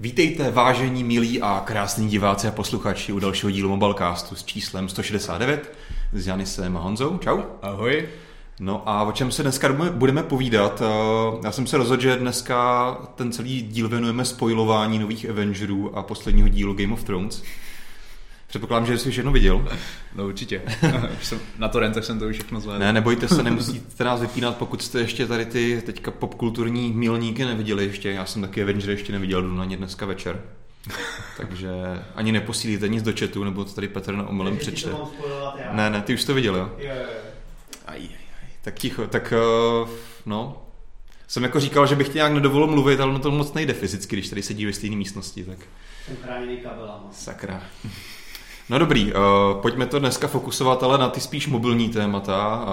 Vítejte, vážení, milí a krásní diváci a posluchači u dalšího dílu Mobilecastu s číslem 169 s Janisem a Honzou. Čau. Ahoj. No a o čem se dneska budeme povídat? Já jsem se rozhodl, že dneska ten celý díl věnujeme spoilování nových Avengerů a posledního dílu Game of Thrones. Předpokládám, že jsi všechno viděl. No určitě. Na torrentech jsem to už všechno zhlédl. Ne, nebojte se, nemusíte nás vypínat, pokud jste ještě tady ty teďka popkulturní milníky neviděli ještě. Já jsem taky Avenger ještě neviděl, jdu na ně dneska večer. Takže ani neposílíte nic do chatu, nebo to tady Petr na omylem přečte. Ne, ty už to viděl, jo? Aj. Tak ticho, tak no. Jsem jako říkal, že bych tě nějak nedovolil mluvit, ale na to moc nejde fyzicky, když tady sedí ve stejné místnosti, tak... Sakra. No dobrý, pojďme to dneska fokusovat ale na ty spíš mobilní témata.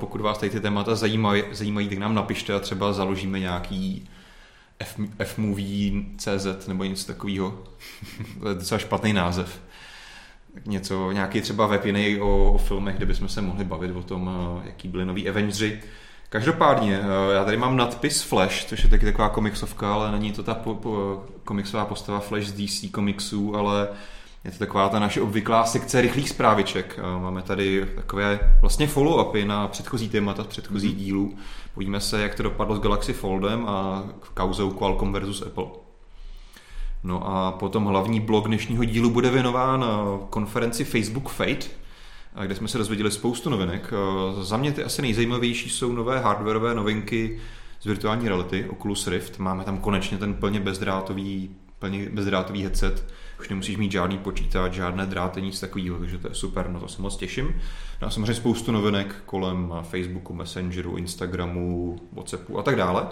Pokud vás tady ty témata zajímají, tak nám napište a třeba založíme nějaký fmovie.cz nebo něco takového. To je docela špatný název. Něco, nějaký třeba web jiný o filmech, kde bychom se mohli bavit o tom, jaký byli noví Avengeři. Každopádně, já tady mám nadpis Flash, což je taky taková komiksovka, ale není to ta komiksová postava Flash z DC komiksů, ale je to taková ta naše obvyklá sekce rychlých zpráviček. Máme tady takové vlastně follow-upy na předchozí témata, předchozí dílů. Podívejme se, jak to dopadlo s Galaxy Foldem a kauzou Qualcomm versus Apple. No a potom hlavní blok dnešního dílu bude věnován konferenci Facebook F8, kde jsme se dozvěděli spoustu novinek. Za mě ty asi nejzajímavější jsou nové hardwareové novinky z virtuální reality, Oculus Rift. Máme tam konečně ten plně bezdrátový headset. Už nemusíš mít žádný počítač, žádné dráty, nic takového, takže to je super, na to se moc těším. No a samozřejmě spoustu novinek kolem Facebooku, Messengeru, Instagramu, WhatsAppu a tak dále.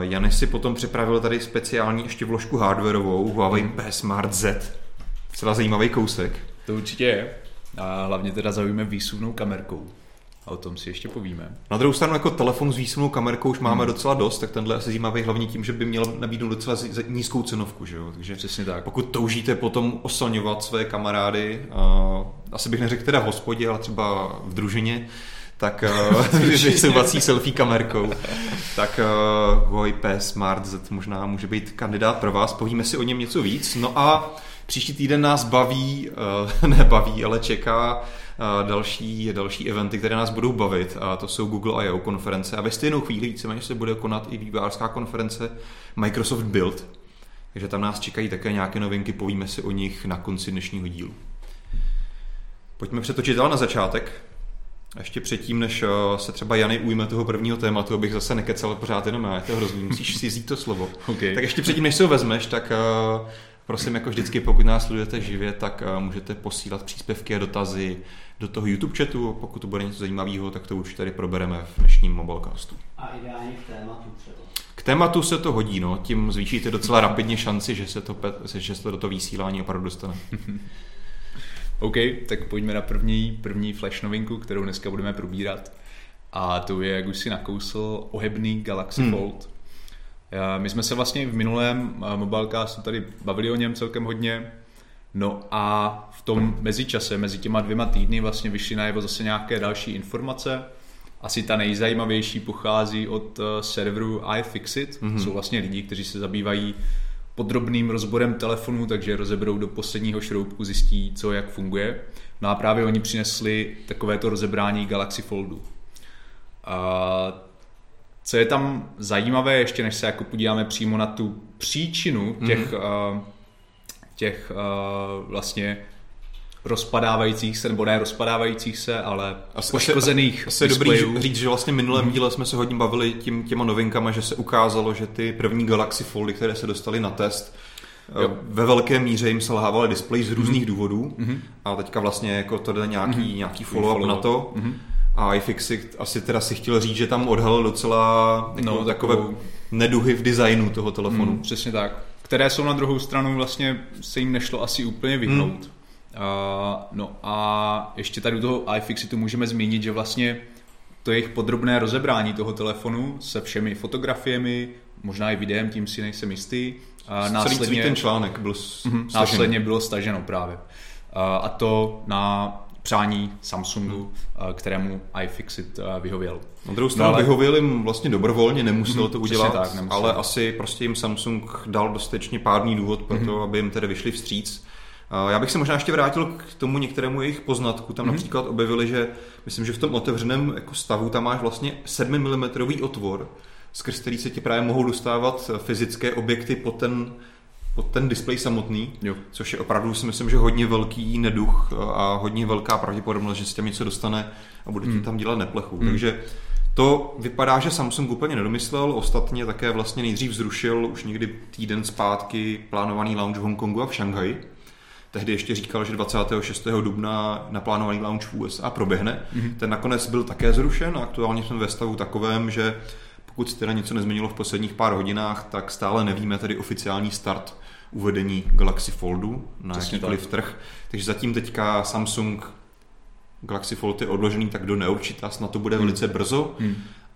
Janis si potom připravil tady speciální ještě vložku hardwareovou, Huawei P Smart Z. Celá zajímavý kousek. To určitě je. A hlavně teda zaujíme výsuvnou kamerkou. A o tom si ještě povíme. Na druhou stranu jako telefon s výsuvnou kamerkou už máme docela dost, tak tenhle asi zajímavý hlavně tím, že by měl nabídnout docela nízkou cenovku, že jo? Takže přesně tak. Pokud toužíte potom oslňovat své kamarády, asi bych neřekl teda v hospodě, ale třeba v družině, tak se vací selfie kamerkou, tak Huawei P Smart Z možná může být kandidát pro vás. Povíme si o něm něco víc. No a příští týden nás nebaví, ale čeká další eventy, které nás budou bavit, a to jsou Google I.O. konference a ve stejnou chvíli víceméně se bude konat i vývojářská konference Microsoft Build, takže tam nás čekají také nějaké novinky, povíme si o nich na konci dnešního dílu. Pojďme přetočit ale na začátek, ještě předtím, než se třeba Jany ujme toho prvního tématu, abych zase nekecal pořád jenom já, je to hrozný, musíš si vzít to slovo. Okay. Tak ještě předtím, než si ho vezmeš, tak... Prosím, jako vždycky, pokud nás sledujete živě, tak můžete posílat příspěvky a dotazy do toho YouTube chatu. Pokud to bude něco zajímavého, tak to už tady probereme v dnešním Mobilecastu. A ideálně k tématu třeba. K tématu se to hodí, no. Tím zvýšíte docela rapidně šanci, že se to do toho vysílání opravdu dostane. OK, tak pojďme na první flash novinku, kterou dneska budeme probírat. A to je, jak už si nakousl, ohebný Galaxy Fold. My jsme se vlastně v minulém Mobilecastu tady bavili o něm celkem hodně, no a v tom mezičase, mezi těma 2 týdny vlastně vyšly najevo zase nějaké další informace. Asi ta nejzajímavější pochází od serveru iFixit, jsou vlastně lidi, kteří se zabývají podrobným rozborem telefonu, takže rozeberou do posledního šroubku, zjistí, co jak funguje. No a právě oni přinesli takovéto rozebrání Galaxy Foldu. Co je tam zajímavé, ještě než se jako podíváme přímo na tu příčinu těch vlastně rozpadávajících se, ale poškozených displejů. Dobrý říct, že vlastně minulém díle jsme se hodně bavili těma novinkama, že se ukázalo, že ty první Galaxy Foldy, které se dostaly na test, ve velké míře jim selhávaly displej z různých důvodů a teďka vlastně jako to jde nějaký follow-up na to. A iFixit asi teda si chtěl říct, že tam odhalil docela takové neduhy v designu toho telefonu. Přesně tak. Které jsou na druhou stranu vlastně se jim nešlo asi úplně vyhnout. No a ještě tady u toho iFixitu můžeme zmínit, že vlastně to jejich podrobné rozebrání toho telefonu se všemi fotografiemi, možná i videem, tím si nejsem jistý. Celý ten článek byl stažen. Následně bylo staženo právě. A to na přání Samsungu, kterému iFixit vyhověl. Na druhou stranu vyhověl jim vlastně dobrovolně, nemusel to udělat, tak, nemusel. Ale asi prostě jim Samsung dal dostatečně pádný důvod pro to, aby jim tedy vyšli vstříc. Já bych se možná ještě vrátil k tomu některému jejich poznatku. Tam například objevili, že myslím, že v tom otevřeném jako stavu tam máš vlastně 7 mm otvor, skrz který se ti právě mohou dostávat fyzické objekty pod ten displej samotný, jo. Což je opravdu, si myslím, že hodně velký neduch a hodně velká pravděpodobnost, že se tam něco dostane a bude ti tam dělat neplechu. Takže to vypadá, že Samsung úplně nedomyslel, ostatně také vlastně nejdřív zrušil už někdy týden zpátky plánovaný launch v Hongkongu a v Šanghaji. Tehdy ještě říkal, že 26. dubna naplánovaný launch v USA proběhne. Ten nakonec byl také zrušen a aktuálně jsme ve stavu takovém, že pokud se teda něco nezměnilo v posledních pár hodinách, tak stále nevíme tedy oficiální start uvedení Galaxy Foldu na jakýkoliv trh. Takže zatím teďka Samsung Galaxy Fold je odložený tak do neurčita, snad to bude velice brzo,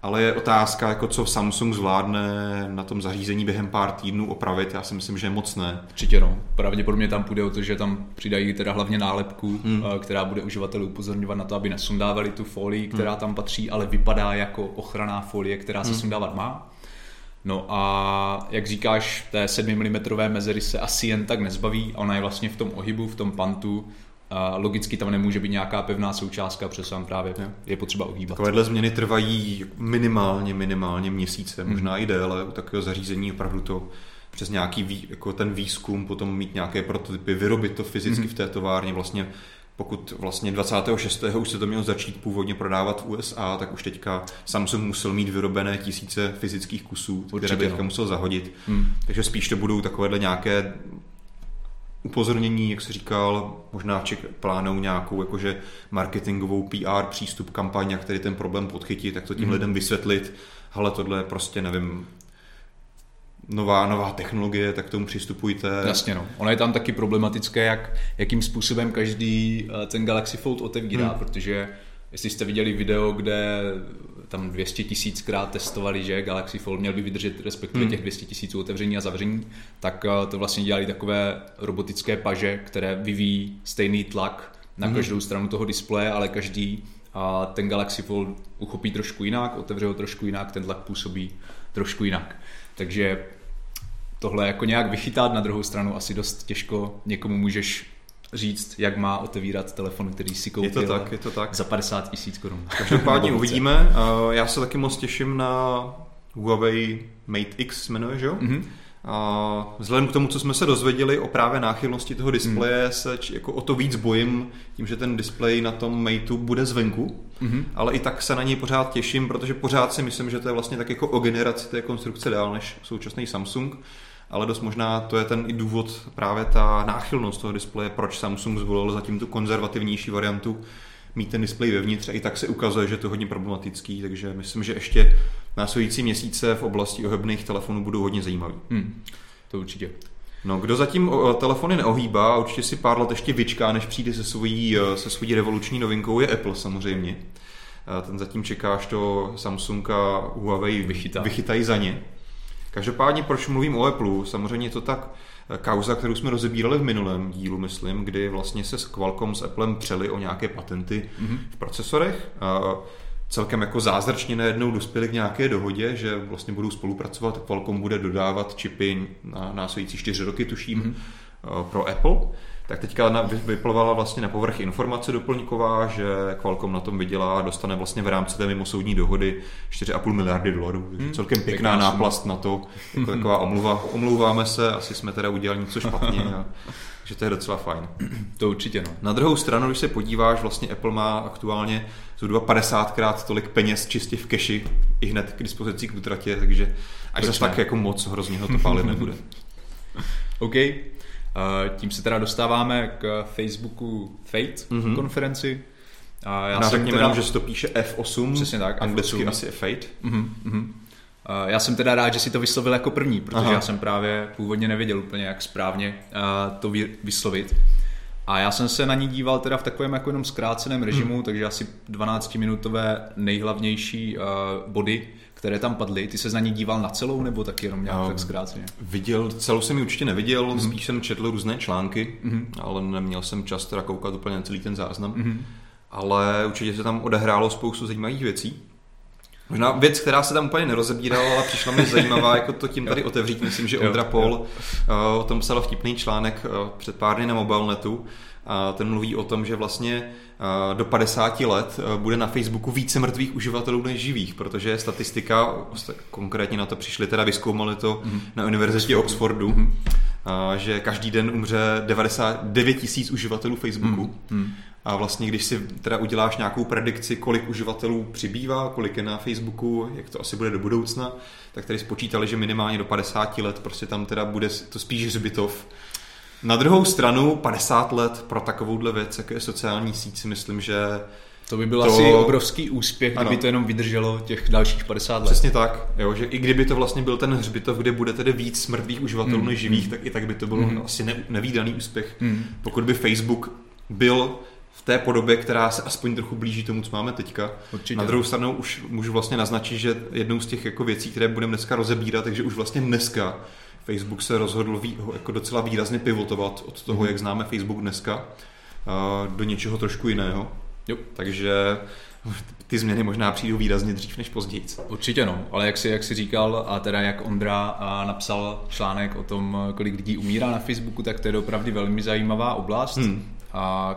ale je otázka, jako co Samsung zvládne na tom zařízení během pár týdnů opravit, já si myslím, že je moc ne. Určitě no, pravděpodobně tam půjde o to, že tam přidají teda hlavně nálepku, která bude uživatelů upozorňovat na to, aby nesundávali tu folii, která tam patří, ale vypadá jako ochranná folie, která se sundávat má. No a jak říkáš, té 7 mm mezery se asi jen tak nezbaví, ona je vlastně v tom ohybu, v tom pantu, a logicky tam nemůže být nějaká pevná součástka, protože tam právě je potřeba ohýbat. Takovéhle změny trvají minimálně měsíce, možná i déle, u takového zařízení opravdu to přes nějaký jako ten výzkum, potom mít nějaké prototypy, vyrobit to fyzicky v té továrně. Vlastně pokud vlastně 26. už se to mělo začít původně prodávat v USA, tak už teďka Samsung musel mít vyrobené tisíce fyzických kusů, které teďka musel zahodit. Takže spíš to budou takovéhle nějaké upozornění, jak se říkal, možná plánou nějakou jakože marketingovou PR přístup kampaně, který ten problém podchytí, tak to tím lidem vysvětlit. Hele, tohle je prostě, nevím, nová technologie, tak k tomu přistupujte. Jasně no. Ono je tam taky problematické, jakým způsobem každý ten Galaxy Fold otevírá, protože jestli jste viděli video, kde tam 200 000krát testovali, že Galaxy Fold měl by vydržet respektive těch 200 000 otevření a zavření, tak to vlastně dělali takové robotické paže, které vyvíjí stejný tlak na každou stranu toho displeje, ale každý ten Galaxy Fold uchopí trošku jinak, otevře ho trošku jinak, ten tlak působí trošku jinak. Takže tohle jako nějak vychytat, na druhou stranu asi dost těžko někomu můžeš říct, jak má otevírat telefon, který si koupil je to tak. Za 50 000 korun. Každopádně uvidíme. Já se taky moc těším na Huawei Mate X, jmenuje, že jo? Vzhledem k tomu, co jsme se dozvěděli o právě náchylnosti toho displeje, se jako o to víc bojím tím, že ten displej na tom Mateu bude zvenku, ale i tak se na něj pořád těším, protože pořád si myslím, že to je vlastně tak jako o generaci té konstrukce dál než současný Samsung. Ale dost možná to je ten i důvod, právě ta náchylnost toho displeje, proč Samsung zvolil zatím tu konzervativnější variantu mít ten displej vevnitř, a i tak se ukazuje, že to je hodně problematický, takže myslím, že ještě následující měsíce v oblasti ohebných telefonů budou hodně zajímavý. To určitě. No, kdo zatím telefony neohýbá, určitě si pár let ještě vyčká, než přijde se svojí revoluční novinkou, je Apple samozřejmě. Ten zatím čeká, že to Samsung a Huawei vychytají za ně. Každopádně, proč mluvím o Appleu? Samozřejmě je to tak kauza, kterou jsme rozebírali v minulém dílu, myslím, kdy vlastně se s Qualcomm s Applem přeli o nějaké patenty v procesorech. Celkem jako zázračně najednou dospěli k nějaké dohodě, že vlastně budou spolupracovat. Qualcomm bude dodávat čipy na následující 4 roky, tuším, pro Apple. Tak teďka vyplovala vlastně na povrch informace doplňková, že Qualcomm na tom vydělá a dostane vlastně v rámci té mimosoudní dohody $4,5 miliardy. Celkem pěkná náplast na to. Jako taková omluva. Omlouváme se, asi jsme teda udělali něco špatně. Takže to je docela fajn. To určitě no. Na druhou stranu, když se podíváš, vlastně Apple má aktuálně zhruba 50krát tolik peněz čistě v keši i hned k dispozici k útratě, takže až zase tak jako moc hrozně ho to pálit nebude. OK. Tím se teda dostáváme k Facebooku F8 konferenci. Já jsem teda jenom, že se to píše F8, přesně tak, anglicky asi F8. Já jsem teda rád, že si to vyslovil jako první, protože já jsem právě původně nevěděl úplně, jak správně to vyslovit. A já jsem se na ní díval teda v takovém jako jenom zkráceném režimu, takže asi 12minutové nejhlavnější body, které tam padly. Ty ses na ně díval na celou, nebo taky jenom nějak tak zkráceně? Viděl, celou jsem ji určitě neviděl, spíš jsem četl různé články, ale neměl jsem čas teda koukat úplně celý ten záznam. Ale určitě se tam odehrálo spoustu zajímavých věcí. Možná věc, která se tam úplně nerozebírala, ale přišla mi zajímavá, jako to tím tady otevřít. Myslím, že Ondra Pol o tom psal vtipný článek před pár dny na Mobilnetu. A ten mluví o tom, že vlastně do 50 let bude na Facebooku více mrtvých uživatelů než živých, protože statistika, konkrétně na to přišli, teda vyskoumali to na Univerzitě Oxfordu, že každý den umře 99 tisíc uživatelů Facebooku. A vlastně, když si teda uděláš nějakou predikci, kolik uživatelů přibývá, kolik je na Facebooku, jak to asi bude do budoucna, tak tady spočítali, že minimálně do 50 let prostě tam teda bude to spíš hřbitov. Na druhou stranu 50 let pro takovouhle věc, jako je sociální síť, si myslím, že... To by byl asi obrovský úspěch, kdyby to jenom vydrželo těch dalších 50 let. Přesně tak, jo, že i kdyby to vlastně byl ten hřbitov, kde bude tedy víc mrtvých uživatelů než živých, tak i tak by to byl asi nevídaný úspěch, pokud by Facebook byl v té podobě, která se aspoň trochu blíží tomu, co máme teďka. Určitě. Na druhou stranu už můžu vlastně naznačit, že jednou z těch jako věcí, které budeme dneska rozebírat, takže už vlastně dneska Facebook se rozhodl jako docela výrazně pivotovat od toho, jak známe Facebook dneska, do něčeho trošku jiného. Jo. Takže ty změny možná přijdou výrazně dřív než později. Určitě no, ale jak jsi říkal, a teda jak Ondra napsal článek o tom, kolik lidí umírá na Facebooku, tak to je opravdu velmi zajímavá oblast,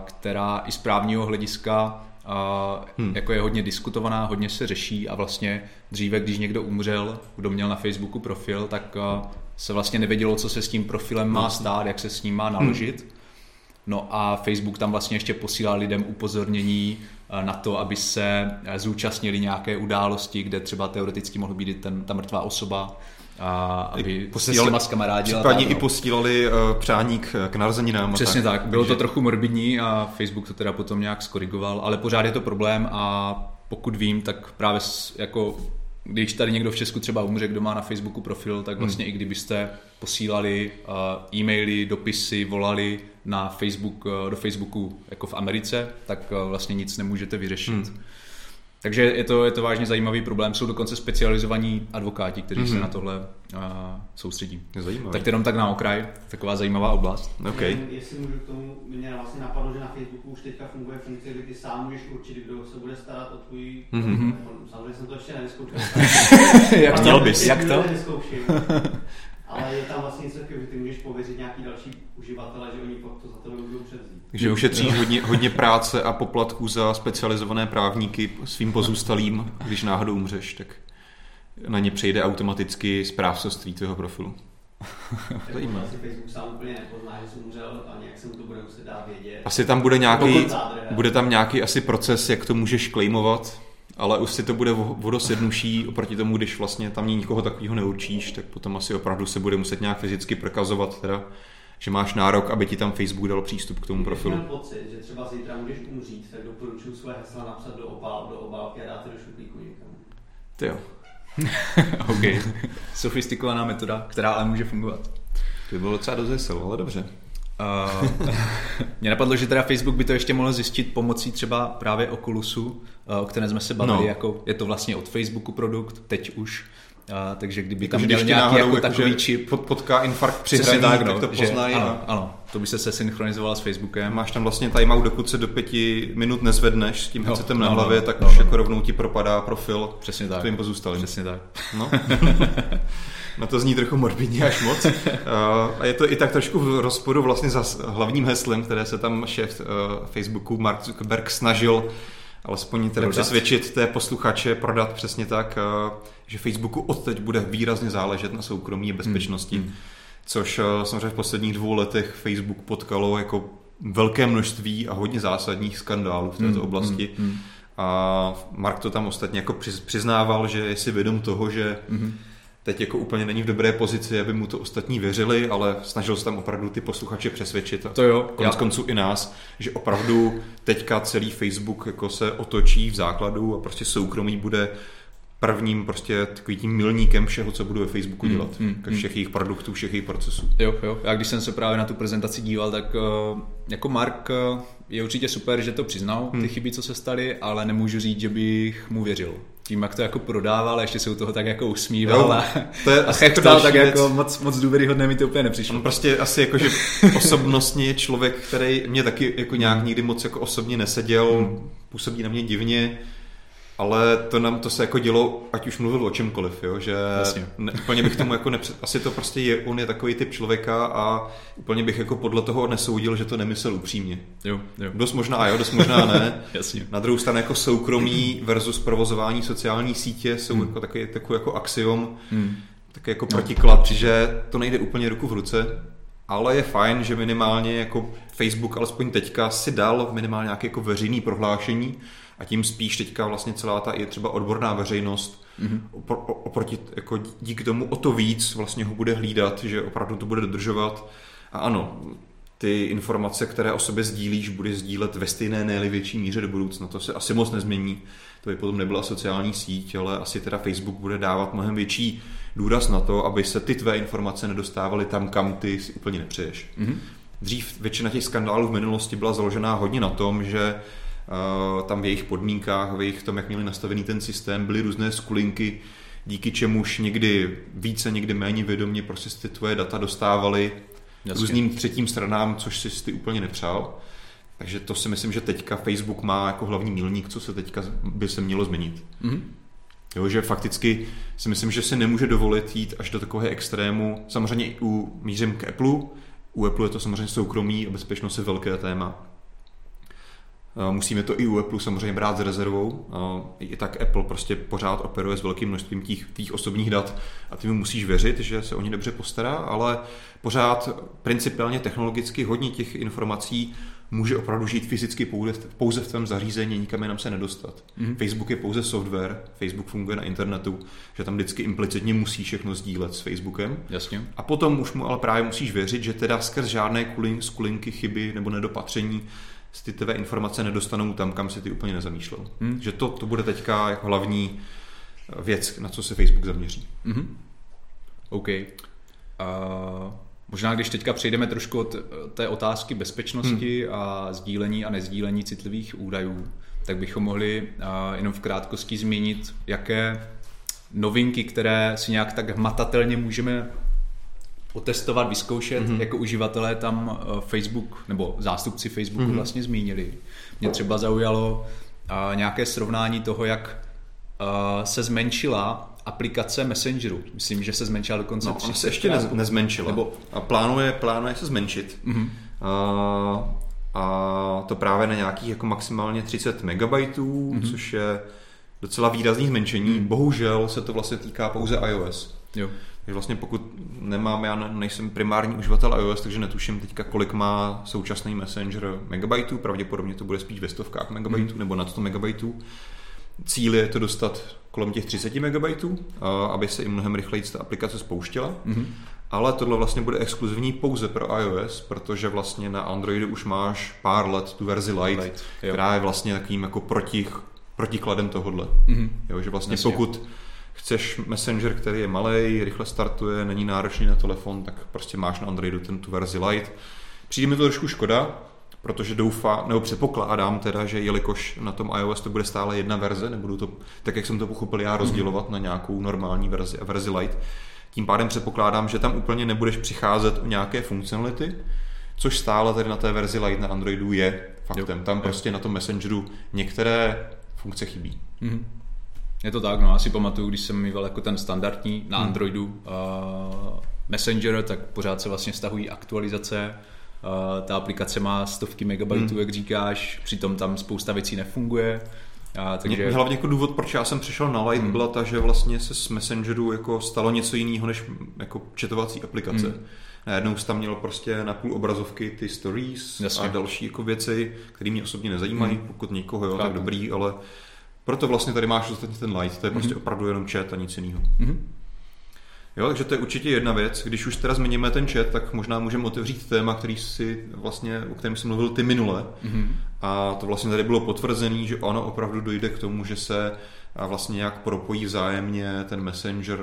která i z právního hlediska jako je hodně diskutovaná, hodně se řeší a vlastně dříve, když někdo umřel, kdo měl na Facebooku profil, tak se vlastně nevědělo, co se s tím profilem má stát, jak se s ním má naložit. No a Facebook tam vlastně ještě posílá lidem upozornění na to, aby se zúčastnili nějaké události, kde třeba teoreticky mohla být ta mrtvá osoba, a aby se s těma kamarádila. Případně i posílali přáník k narozeninám. Přesně tak. Bylo to trochu morbidní a Facebook to teda potom nějak skorigoval, ale pořád je to problém a pokud vím, tak právě jako... Když tady někdo v Česku třeba umře, kdo má na Facebooku profil, tak vlastně i kdybyste posílali e-maily, dopisy, volali na Facebook, do Facebooku jako v Americe, tak vlastně nic nemůžete vyřešit. Takže je to vážně zajímavý problém. Jsou dokonce specializovaní advokáti, kteří se na tohle soustředí. Zajímavý. Tak jenom tak na okraj, taková zajímavá oblast. Okay. Jestli můžu k tomu, mě vlastně napadlo, že na Facebooku už teďka funguje funkce, kdy ty sám můžeš určit, kdo se bude starat o tvůj telefon. Samozřejmě jsem to ještě nevyzkoušel. Jak to? Ale je tam vlastně něco, že ty můžeš pověřit nějaký další uživatele, že oni to za tebe budou převzít. Takže ušetříš hodně práce a poplatků za specializované právníky svým pozůstalým, když náhodou umřeš, tak na ně přejde automaticky správcovství tvého profilu. Tak asi Facebook sám úplně nepozná, že jsi umřel a nějak se mu to bude muset dát vědět. Asi tam bude nějaký asi proces, jak to můžeš claimovat. Ale už si to bude dost jednodušší oproti tomu, když vlastně tam nikoho takového neurčíš, tak potom asi opravdu se bude muset nějak fyzicky prokazovat, teda, že máš nárok, aby ti tam Facebook dal přístup k tomu profilu. Mám pocit, že třeba zítra můžeš umřít, tak doporučuji své hesla napsat do obálky a dát do šuplíku někam. Ty jo. Okay. Sofistikovaná metoda, která ale může fungovat. To by bylo docela dost hesel, ale dobře. Mě napadlo, že teda Facebook by to ještě mohl zjistit pomocí třeba právě Oculusu, o které jsme se bavili, jako je to vlastně od Facebooku produkt, teď už, takže kdyby tam měl nějaký jako takový čip. Potká infarkt při hraní, tak to poznají. Ano, to by se synchronizovala s Facebookem. Máš tam vlastně timeout, dokud se do 5 minut nezvedneš s tím headsetem na hlavě, tak už jako rovnou ti propadá profil s tvým pozůstalým. Přesně tak. No. Na to zní trochu morbidně až moc. A je to i tak trošku v rozporu vlastně s hlavním heslem, které se tam šéf Facebooku Mark Zuckerberg snažil alespoň tedy přesvědčit té posluchače, prodat přesně tak, že Facebooku odteď bude výrazně záležet na soukromí a bezpečnosti. Což samozřejmě v posledních 2 letech Facebook potkalo jako velké množství a hodně zásadních skandálů v této oblasti. A Mark to tam ostatně jako přiznával, že je si vědom toho, že teď jako úplně není v dobré pozici, aby mu to ostatní věřili, ale snažil se tam opravdu ty posluchače přesvědčit. To jo. Koneckonců i nás, že opravdu teďka celý Facebook jako se otočí v základu a prostě soukromí bude prvním prostě takovým tím milníkem všeho, co budu ve Facebooku dělat. Všech jejich produktů, všech jejich procesů. Jo. A když jsem se právě na tu prezentaci díval, tak jako Mark je určitě super, že to přiznal, ty chyby, co se staly, ale nemůžu říct, že bych mu věřil. Tím, jak to jako prodával, ještě se u toho tak jako usmíval a chechtal, tak věc. Jako moc důvěryhodné mi to úplně nepřišlo. On prostě asi jako, že osobnostně je člověk, který mě taky jako nějak nikdy moc jako osobně neseděl, působí na mě divně, ale to se jako dělo, ať už mluvil o čemkoliv, jo, že úplně bych tomu jako asi to prostě je, on je takový typ člověka a úplně bych jako podle toho nesoudil, že to nemyslel upřímně. Jo. Dost možná a jo, dost možná ne. Jasně. Na druhou stranu jako soukromí versus provozování sociální sítě jsou jako takový jako axiom, tak jako protiklad, že to nejde úplně ruku v ruce. Ale je fajn, že minimálně jako Facebook alespoň teďka si dal minimálně nějaké jako veřejné prohlášení a tím spíš teďka vlastně celá ta je třeba odborná veřejnost oproti, jako díky tomu o to víc vlastně ho bude hlídat, že opravdu to bude dodržovat a ano, ty informace, které o sobě sdílíš, bude sdílet ve stejné ne-li větší míře do budoucna. To se asi moc nezmění, to by potom nebyla sociální síť, ale asi teda Facebook bude dávat mnohem větší důraz na to, aby se ty tvé informace nedostávaly tam, kam ty si úplně nepřeješ. Dřív většina těch skandálů v minulosti byla založená hodně na tom, že tam v jejich podmínkách, v jejich tom, jak měli nastavený ten systém, byly různé skulinky, díky čemuž někdy více, někdy méně vědomě prostě ty tvoje data dostávaly různým třetím stranám, což jsi ty úplně nepřál. Takže to si myslím, že teďka Facebook má jako hlavní milník, co se teďka by se mělo změnit. Jo, že fakticky si myslím, že se nemůže dovolit jít až do takového extrému. Samozřejmě i mířím k Apple. U Apple je to samozřejmě soukromí a bezpečnost je velké téma. Musíme to i u Apple samozřejmě brát s rezervou. I tak Apple prostě pořád operuje s velkým množstvím těch osobních dat a ty mu musíš věřit, že se o ně dobře postará, ale pořád principiálně technologicky hodně těch informací může opravdu žít fyzicky pouze v tvém zařízení, nikam jenom se nedostat. Facebook je pouze software, Facebook funguje na internetu, že tam vždycky implicitně musíš všechno sdílet s Facebookem. Jasně. A potom už mu ale právě musíš věřit, že teda skrz žádné skulinky, chyby nebo nedopatření ty tvé informace nedostanou tam, kam si ty úplně nezamýšlel. Že to bude teďka jako hlavní věc, na co se Facebook zaměří. OK. Možná když teďka přejdeme trošku od té otázky bezpečnosti a sdílení a nezdílení citlivých údajů, tak bychom mohli jenom v krátkosti zmínit, jaké novinky, které si nějak tak hmatatelně můžeme otestovat, vyzkoušet, jako uživatelé tam Facebook, nebo zástupci Facebooku vlastně zmínili. Mě třeba zaujalo nějaké srovnání toho, jak se zmenšila aplikace Messengeru. Myslím, že se zmenšila dokonce 30. No, ona se ještě nezmenšila. Nebo plánuje se zmenšit. A to právě na nějakých jako maximálně 30 megabajtů, což je docela výrazný zmenšení. Bohužel se to vlastně týká pouze iOS. Jo. Takže vlastně pokud já nejsem primární uživatel iOS, takže netuším teďka, kolik má současný Messenger megabajtů, pravděpodobně to bude spíš ve stovkách megabajtů nebo nad 100 megabajtů. Cíl je to dostat kolem těch 30 megabajtů, aby se i mnohem rychleji ta aplikace spouštěla, ale tohle vlastně bude exkluzivní pouze pro iOS, protože vlastně na Androidu už máš pár let tu verzi Lite, která je vlastně takovým jako protikladem tohodle. Jo, že vlastně pokud chceš Messenger, který je malej, rychle startuje, není náročný na telefon, tak prostě máš na Androidu tu verzi Lite. Přijde mi to trošku škoda, protože předpokládám teda, že jelikož na tom iOS to bude stále jedna verze, nebudu to, tak jak jsem to pochopil já, rozdělovat na nějakou normální verzi a verzi Lite. Tím pádem předpokládám, že tam úplně nebudeš přicházet o nějaké funkcionality, což stále tady na té verzi Lite na Androidu je faktem. Tam prostě na tom Messengeru některé funkce chybí. Je to tak, no já si pamatuju, když jsem mýval jako ten standardní na Androidu Messenger, tak pořád se vlastně stahují aktualizace, ta aplikace má stovky megabajtů, jak říkáš, přitom tam spousta věcí nefunguje. Takže... Hlavně jako důvod, proč já jsem přišel na Lite, byla ta, že vlastně se z Messengeru jako stalo něco jiného než jako chatovací aplikace. Najednou jsi tam měl prostě na půl obrazovky ty stories a další jako věci, které mě osobně nezajímají, pokud někoho, tak dobrý, ale... Proto vlastně tady máš ostatně ten Lite, to je prostě opravdu jenom chat a nic jiného. Jo, takže to je určitě jedna věc. Když už teda změníme ten chat, tak možná můžeme otevřít téma, který si vlastně, o kterém jsem mluvil ty minule. Mm-hmm. A to vlastně tady bylo potvrzené, že ano, opravdu dojde k tomu, že se vlastně nějak propojí vzájemně ten Messenger,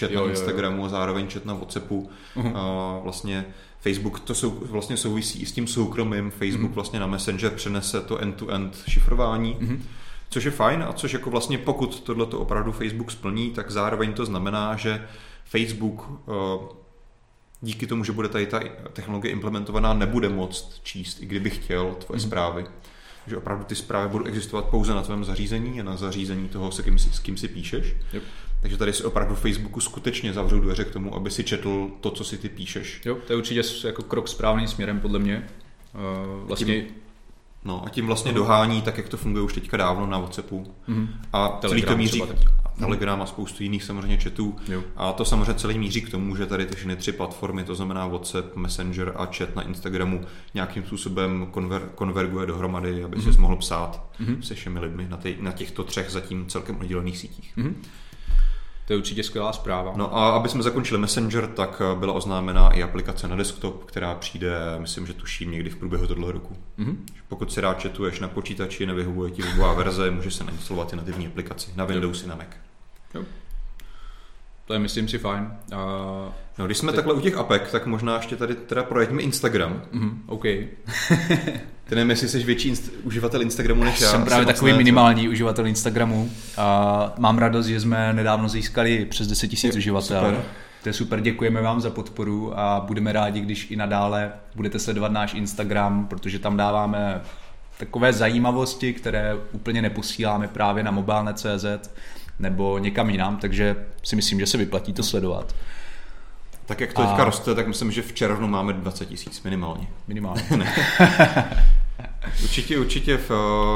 chat na Instagramu a zároveň chat na WhatsAppu. Mm-hmm. A vlastně Facebook to vlastně souvisí i s tím soukromým. Facebook vlastně na Messenger přenese to end-to-end šifrování. Mm-hmm. Což je fajn a což jako vlastně pokud tohleto opravdu Facebook splní, tak zároveň to znamená, že Facebook díky tomu, že bude tady ta technologie implementovaná, nebude moct číst, i kdyby chtěl, tvoje zprávy. Že opravdu ty zprávy budou existovat pouze na tvém zařízení a na zařízení toho, s kým si píšeš. Yep. Takže tady si opravdu Facebooku skutečně zavřou dveře k tomu, aby si četl to, co si ty píšeš. Jo, to je určitě jako krok správným směrem podle mě. Vlastně... No a tím vlastně dohání tak, jak to funguje už teďka dávno na WhatsAppu. Mm-hmm. A celý to míří Telegram a spoustu jiných samozřejmě chatů. Jo. A to samozřejmě celý míří k tomu, že tady všechny tři platformy, to znamená WhatsApp, Messenger a chat na Instagramu, nějakým způsobem konverguje dohromady, aby ses mohl psát se všemi lidmi na těchto třech zatím celkem oddělených sítích. Mm-hmm. To je určitě skvělá zpráva. No a aby jsme zakončili Messenger, tak byla oznámená i aplikace na desktop, která přijde, myslím, že tuším, někdy v průběhu tohoto roku. Mm-hmm. Pokud si rád chatuješ na počítači, nevyhovuje ti webová verze, můžeš se nainstalovat i nativní aplikaci na Windows i na Mac. Jo. To je, myslím si, fajn. No, když jsme takhle u těch apek, tak možná ještě tady teda projeďme Instagram. OK. Ty nevím, jestli jsi větší uživatel Instagramu než já. Jsem právě takový minimální uživatel Instagramu. A mám radost, že jsme nedávno získali přes 10 000 uživatelů. To je super, děkujeme vám za podporu a budeme rádi, když i nadále budete sledovat náš Instagram, protože tam dáváme takové zajímavosti, které úplně neposíláme právě na mobilne.cz nebo někam jinam, takže si myslím, že se vyplatí to sledovat. Tak jak to teďka roste, tak myslím, že v červnu máme 20 000 minimálně. Minimálně. Určitě v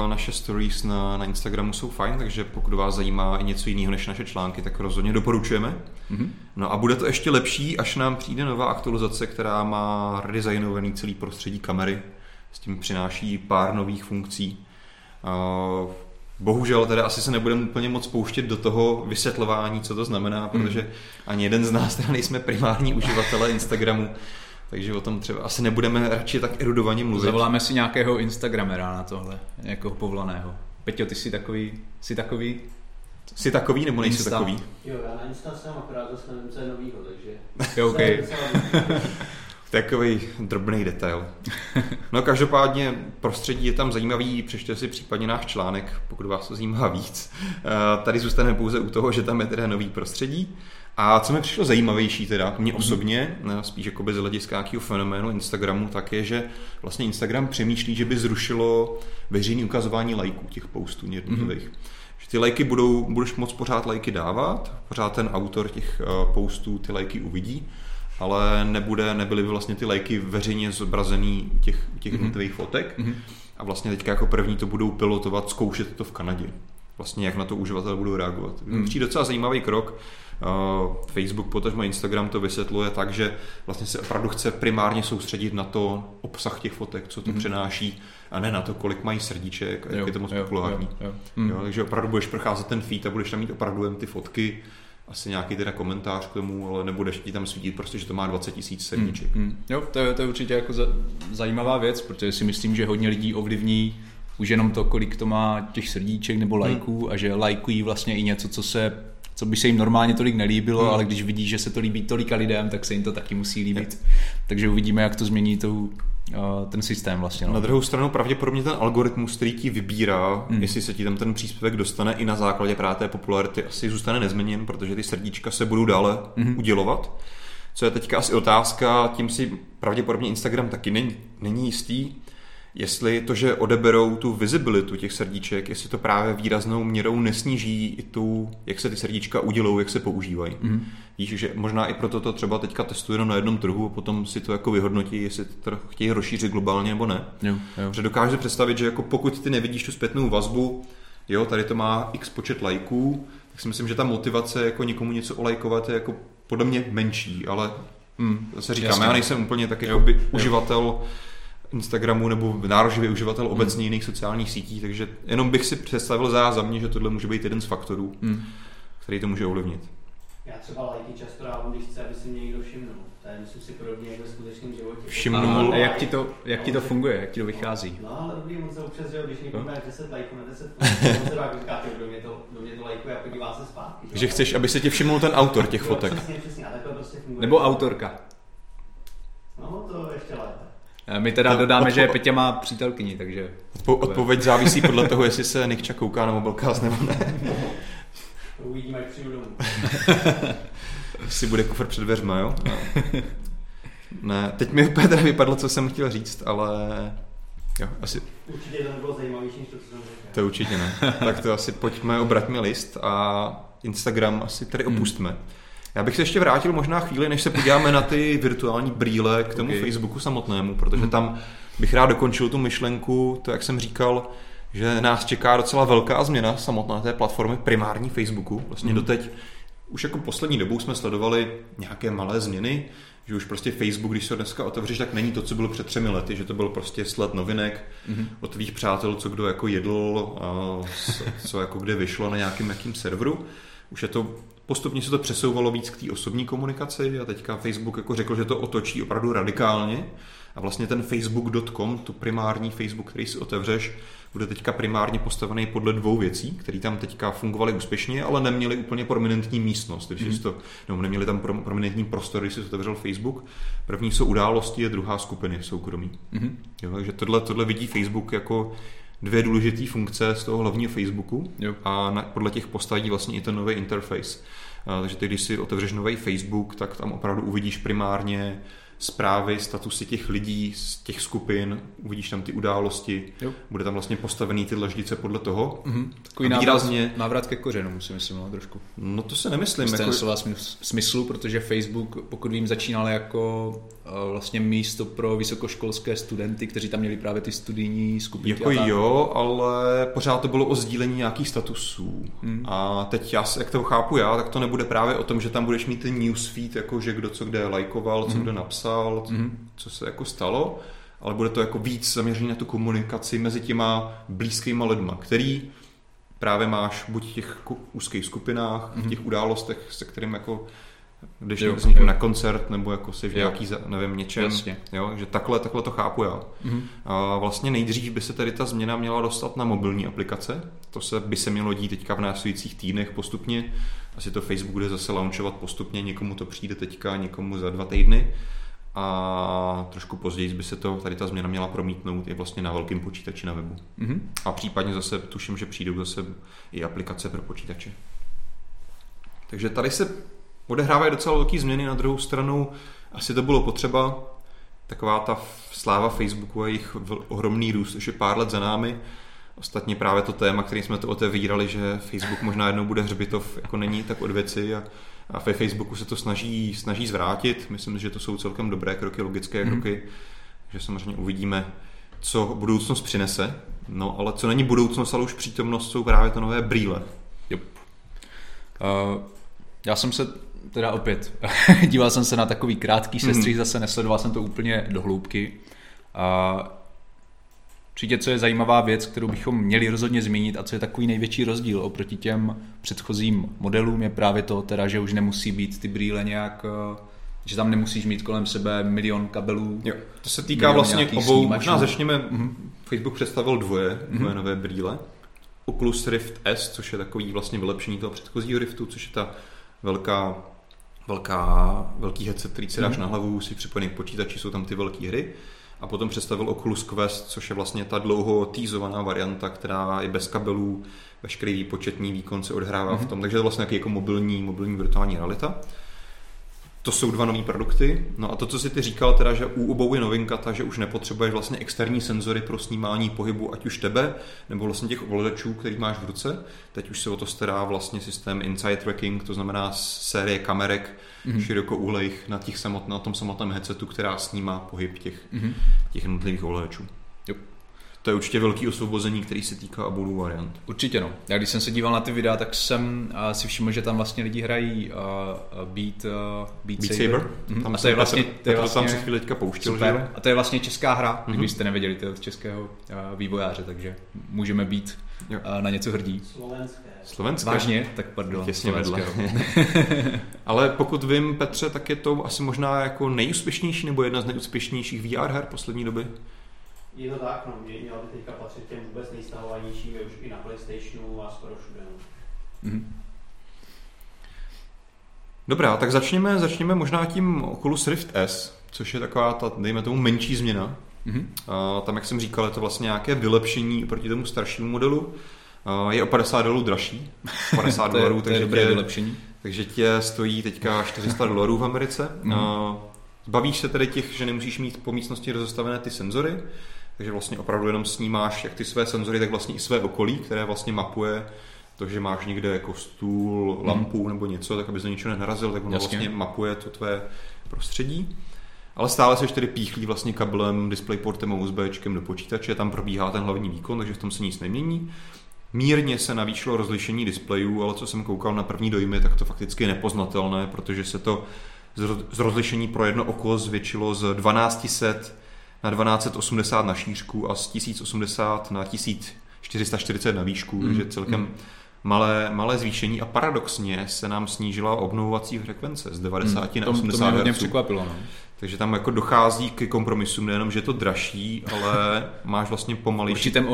naše stories na Instagramu jsou fajn, takže pokud vás zajímá i něco jiného než naše články, tak rozhodně doporučujeme. Mm-hmm. No a bude to ještě lepší, až nám přijde nová aktualizace, která má redesignovaný celý prostředí kamery. S tím přináší pár nových funkcí. Bohužel teda asi se nebudeme úplně moc pouštět do toho vysvětlování, co to znamená, protože ani jeden z nás teda nejsme primární uživatelé Instagramu, takže o tom třeba asi nebudeme radši tak erudovaně mluvit. Zavoláme si nějakého Instagramera na tohle, nějakého povolaného. Peťo, ty jsi takový? Jsi takový nebo nejsi takový? Jo, já na Insta jsem akorát zase nevím, co je novýho, takže... Jo, okay. Takový drobný detail. No každopádně prostředí je tam zajímavý, přečtěte si případně náš článek, pokud vás to zajímá víc. Tady zůstaneme pouze u toho, že tam je teda nový prostředí. A co mi přišlo zajímavější teda, mně osobně, spíš jako bez hlediska nějakého fenoménu Instagramu, tak je, že vlastně Instagram přemýšlí, že by zrušilo veřejné ukazování lajků těch postů jednotlivých. Že ty lajky budeš moc pořád lajky dávat, pořád ten autor těch postů ty lajky uvidí, ale nebyly by vlastně ty lajky veřejně zobrazený u těch jednotlivých fotek. A vlastně teďka jako první to budou pilotovat, zkoušet to v Kanadě. Vlastně jak na to uživatelé budou reagovat. Přijde docela zajímavý krok. Facebook, potažmo Instagram to vysvětluje tak, že vlastně se opravdu chce primárně soustředit na to obsah těch fotek, co to přináší, a ne na to, kolik mají srdíček, jak je to moc populární. Takže opravdu budeš procházet ten feed a budeš tam mít opravdu jen ty fotky, asi nějaký teda komentář k tomu, ale nebudeš ti tam svítit prostě, že to má 20 000 sedniček. Jo, to je určitě jako zajímavá věc, protože si myslím, že hodně lidí ovlivní už jenom to, kolik to má těch srdíček nebo lajků, a že lajkují vlastně i něco, co by se jim normálně tolik nelíbilo, ale když vidí, že se to líbí tolika lidem, tak se jim to taky musí líbit. Takže uvidíme, jak to změní ten systém vlastně. No. Na druhou stranu pravděpodobně ten algoritmus, který ti vybírá, jestli se ti tam ten příspěvek dostane i na základě právě té popularity, asi zůstane nezměněn, protože ty srdíčka se budou dále udělovat. Co je teďka asi otázka, tím si pravděpodobně Instagram taky není jistý, jestli to, že odeberou tu visibilitu těch srdíček, jestli to právě výraznou měrou nesníží i tu, jak se ty srdíčka udělou, jak se používají. Víš, že možná i proto to třeba teďka testují jenom na jednom trhu a potom si to jako vyhodnotí, jestli to chtějí rozšířit globálně nebo ne. Protože dokáže představit, že jako pokud ty nevidíš tu zpětnou vazbu, jo, tady to má x počet lajků, tak si myslím, že ta motivace jako někomu něco olajkovat je jako podle mě menší, ale zase říkám, já nejsem úplně taky uživatel Instagramu nebo nároživý uživatel obecně jiných sociálních sítí, takže jenom bych si představil za mě, že tohle může být jeden z faktorů, který to může ovlivnit. Já třeba lajky často dávám, když chce, aby si mě někdo všimnul. To je, myslím si, podobně jako v skutečném životě. Všimnul, a jak ti to funguje, jak ti to vychází? No, ale dobrý, on se občas, že když někdo má 10 lajků na 10 fotek, on se dá, říkáte, kdo mě to lajkuje a podívá se zpátky. Že chceš, aby se ti všimnul ten autor těch fotek. Přesně, a takhle prostě funguje. Nebo autorka. No, to ještě lépe. My teda dodáme, že Petě má přítelkyni, takže... Odpověď závisí podle toho, jestli se Nikča kouká na Mobilecast nebo ne. Uvidíme, jak přijdu domů. Si bude kufr před dveřma, jo? Ne, teď mi úplně teda vypadlo, co jsem chtěl říct, ale... Jo, asi... Určitě to nebylo zajímavější, než to, co jsem řekl. To určitě ne. Tak to asi pojďme, obraťme list a Instagram asi tady opustme. Já bych se ještě vrátil možná chvíli, než se podíváme na ty virtuální brýle k tomu Facebooku samotnému, protože tam bych rád dokončil tu myšlenku, to jak jsem říkal, že nás čeká docela velká změna samotné té platformy primární Facebooku. Vlastně doteď už jako poslední dobou jsme sledovali nějaké malé změny, že už prostě Facebook, když se dneska otevřeš, tak není to, co bylo před 3 lety, že to byl prostě sled novinek od tvých přátel, co kdo jako jedl, co jako kde vyšlo na nějakým jakým serveru. Už je to postupně se to přesouvalo víc k té osobní komunikaci a teďka Facebook jako řekl, že to otočí opravdu radikálně a vlastně ten facebook.com, tu primární Facebook, který si otevřeš, bude teďka primárně postavený podle 2 věcí, které tam teďka fungovaly úspěšně, ale neměly úplně prominentní místnost, neměli tam prominentní prostor, když si otevřel Facebook. První jsou události a druhá skupiny soukromí. Jo, takže tohle vidí Facebook jako 2 důležité funkce z toho hlavního Facebooku a podle těch postaví vlastně i ten nový interface. Takže ty, když si otevřeš nový Facebook, tak tam opravdu uvidíš primárně zprávy, statusy těch lidí z těch skupin, uvidíš tam ty události, bude tam vlastně postavený ty dlaždice podle toho. Takový návrat ke kořenům si myslím, no, trošku. No to se nemyslím. Jako... slova smyslu, protože Facebook, pokud vím, začínal jako vlastně místo pro vysokoškolské studenty, kteří tam měli právě ty studijní skupiny. Jako jo, ale pořád to bylo o sdílení nějakých statusů. A teď jak to chápu já, tak to nebude právě o tom, že tam budeš mít ten newsfeed, jako že kdo co kde lajkoval, co kdo napsal, co se jako stalo, ale bude to jako víc zaměřený na tu komunikaci mezi těma blízkýma lidma, který právě máš buď v těch úzkých skupinách, v těch událostech, se kterým jako jdeš někdo na koncert, nebo jako jsi v nějaký, nevím, něčem. Jo, že takhle to chápu já. A vlastně nejdřív by se tady ta změna měla dostat na mobilní aplikace. To by se mělo dít teďka v následujících týdnech postupně. Asi to Facebook bude zase launchovat postupně, někomu to přijde teďka, někomu za 2 týdny. A trošku později by se tady ta změna měla promítnout i vlastně na velkém počítači na webu. A případně zase tuším, že přijdou zase i aplikace pro počítače. Takže tady se odehrávají docela velké změny, na druhou stranu asi to bylo potřeba, taková ta sláva Facebooku a jejich ohromný růst už je pár let za námi. Ostatně právě to téma, který jsme to otevírali, že Facebook možná jednou bude hřbitov, jako není tak od věci a ve Facebooku se to snaží zvrátit. Myslím, že to jsou celkem dobré kroky, logické kroky, že samozřejmě uvidíme, co budoucnost přinese. No ale co není budoucnost, ale už přítomnost, jsou právě to nové brýle. Já jsem se teda opět díval jsem se na takový krátký sestřih, zase nesledoval jsem to úplně do hloubky. Určitě, co je zajímavá věc, kterou bychom měli rozhodně zmínit a co je takový největší rozdíl oproti těm předchozím modelům, je právě to, teda, že už nemusí být ty brýle nějak, že tam nemusíš mít kolem sebe milion kabelů. Jo, to se týká vlastně obou, možná začněme, Facebook představil dvoje nové brýle. Oculus Rift S, což je takový vlastně vylepšení toho předchozího Riftu, což je ta velký headset, který si dáš na hlavu, si připojený k počítači, jsou tam ty velké hry. A potom představil Oculus Quest, což je vlastně ta dlouho týzovaná varianta, která je bez kabelů, veškerý výpočetní výkon se odhrává v tom, takže to je vlastně nějaký jako mobilní virtuální realita. To jsou 2 nový produkty. No a to, co si ty říkal, teda, že u obou je novinka, takže už nepotřebuješ vlastně externí senzory pro snímání pohybu, ať už tebe, nebo vlastně těch ovladačů, který máš v ruce. Teď už se o to stará vlastně systém inside tracking, to znamená série kamerek širokouhlejch na tom samotném headsetu, která snímá pohyb těch jednotlivých ovladačů. To je určitě velký osvobození, který se týká obou variant. Určitě no. Já když jsem se díval na ty videa, tak jsem si všiml, že tam vlastně lidi hrají Beat Saber. Tam a to je vlastně... tam se chvíli teďka pouštěl, že? A to je vlastně česká hra, kdybyste nevěděli, to je od českého vývojáře, takže můžeme být na něco hrdí. Slovenské. Vážně? Tak pardon. Těsně vedle. Ale pokud vím, Petře, tak je to asi možná jako nejúspěšnější nebo jedna z nejúspěšnějších VR her poslední doby. Je to tak, no, měla by teďka patřit těm vůbec nejstahovanějším, je už i na PlayStationu a skoro všude. Mhm. Dobrá, tak začněme možná tím Oculus Rift S, což je taková ta, dejme tomu, menší změna. Mm-hmm. Tam, jak jsem říkal, je to vlastně nějaké vylepšení proti tomu staršímu modelu. Je o $50 dražší. $50, takže je dobré vylepšení. Takže tě stojí teďka $400 v Americe. Mm-hmm. Zbavíš se tedy těch, že nemusíš mít po místnosti rozestavené ty senzory, takže vlastně opravdu jenom snímáš jak ty své senzory, tak vlastně i své okolí, které vlastně mapuje. To, že máš někde jako stůl, lampu nebo něco, tak aby se něčeho nenarazil, tak ono vlastně mapuje to tvé prostředí. Ale stále seš tedy píchlí vlastně kablem, DisplayPortem a USBčkem do počítače, tam probíhá ten hlavní výkon, takže v tom se nic nemění. Mírně se navýšilo rozlišení displejů, ale co jsem koukal na první dojmy, tak to fakticky je nepoznatelné, protože se to z rozlišení pro jedno oko zvětšilo z 1200 na 1280 na šířku a z 1080 na 1440 na výšku, takže celkem malé zvýšení a paradoxně se nám snížila obnovovací frekvence z 90 na 80 Hz. To mě hodně překvapilo. No. Takže tam jako dochází k kompromisům, nejenom, že je to dražší, ale máš vlastně pomalejší. V určitém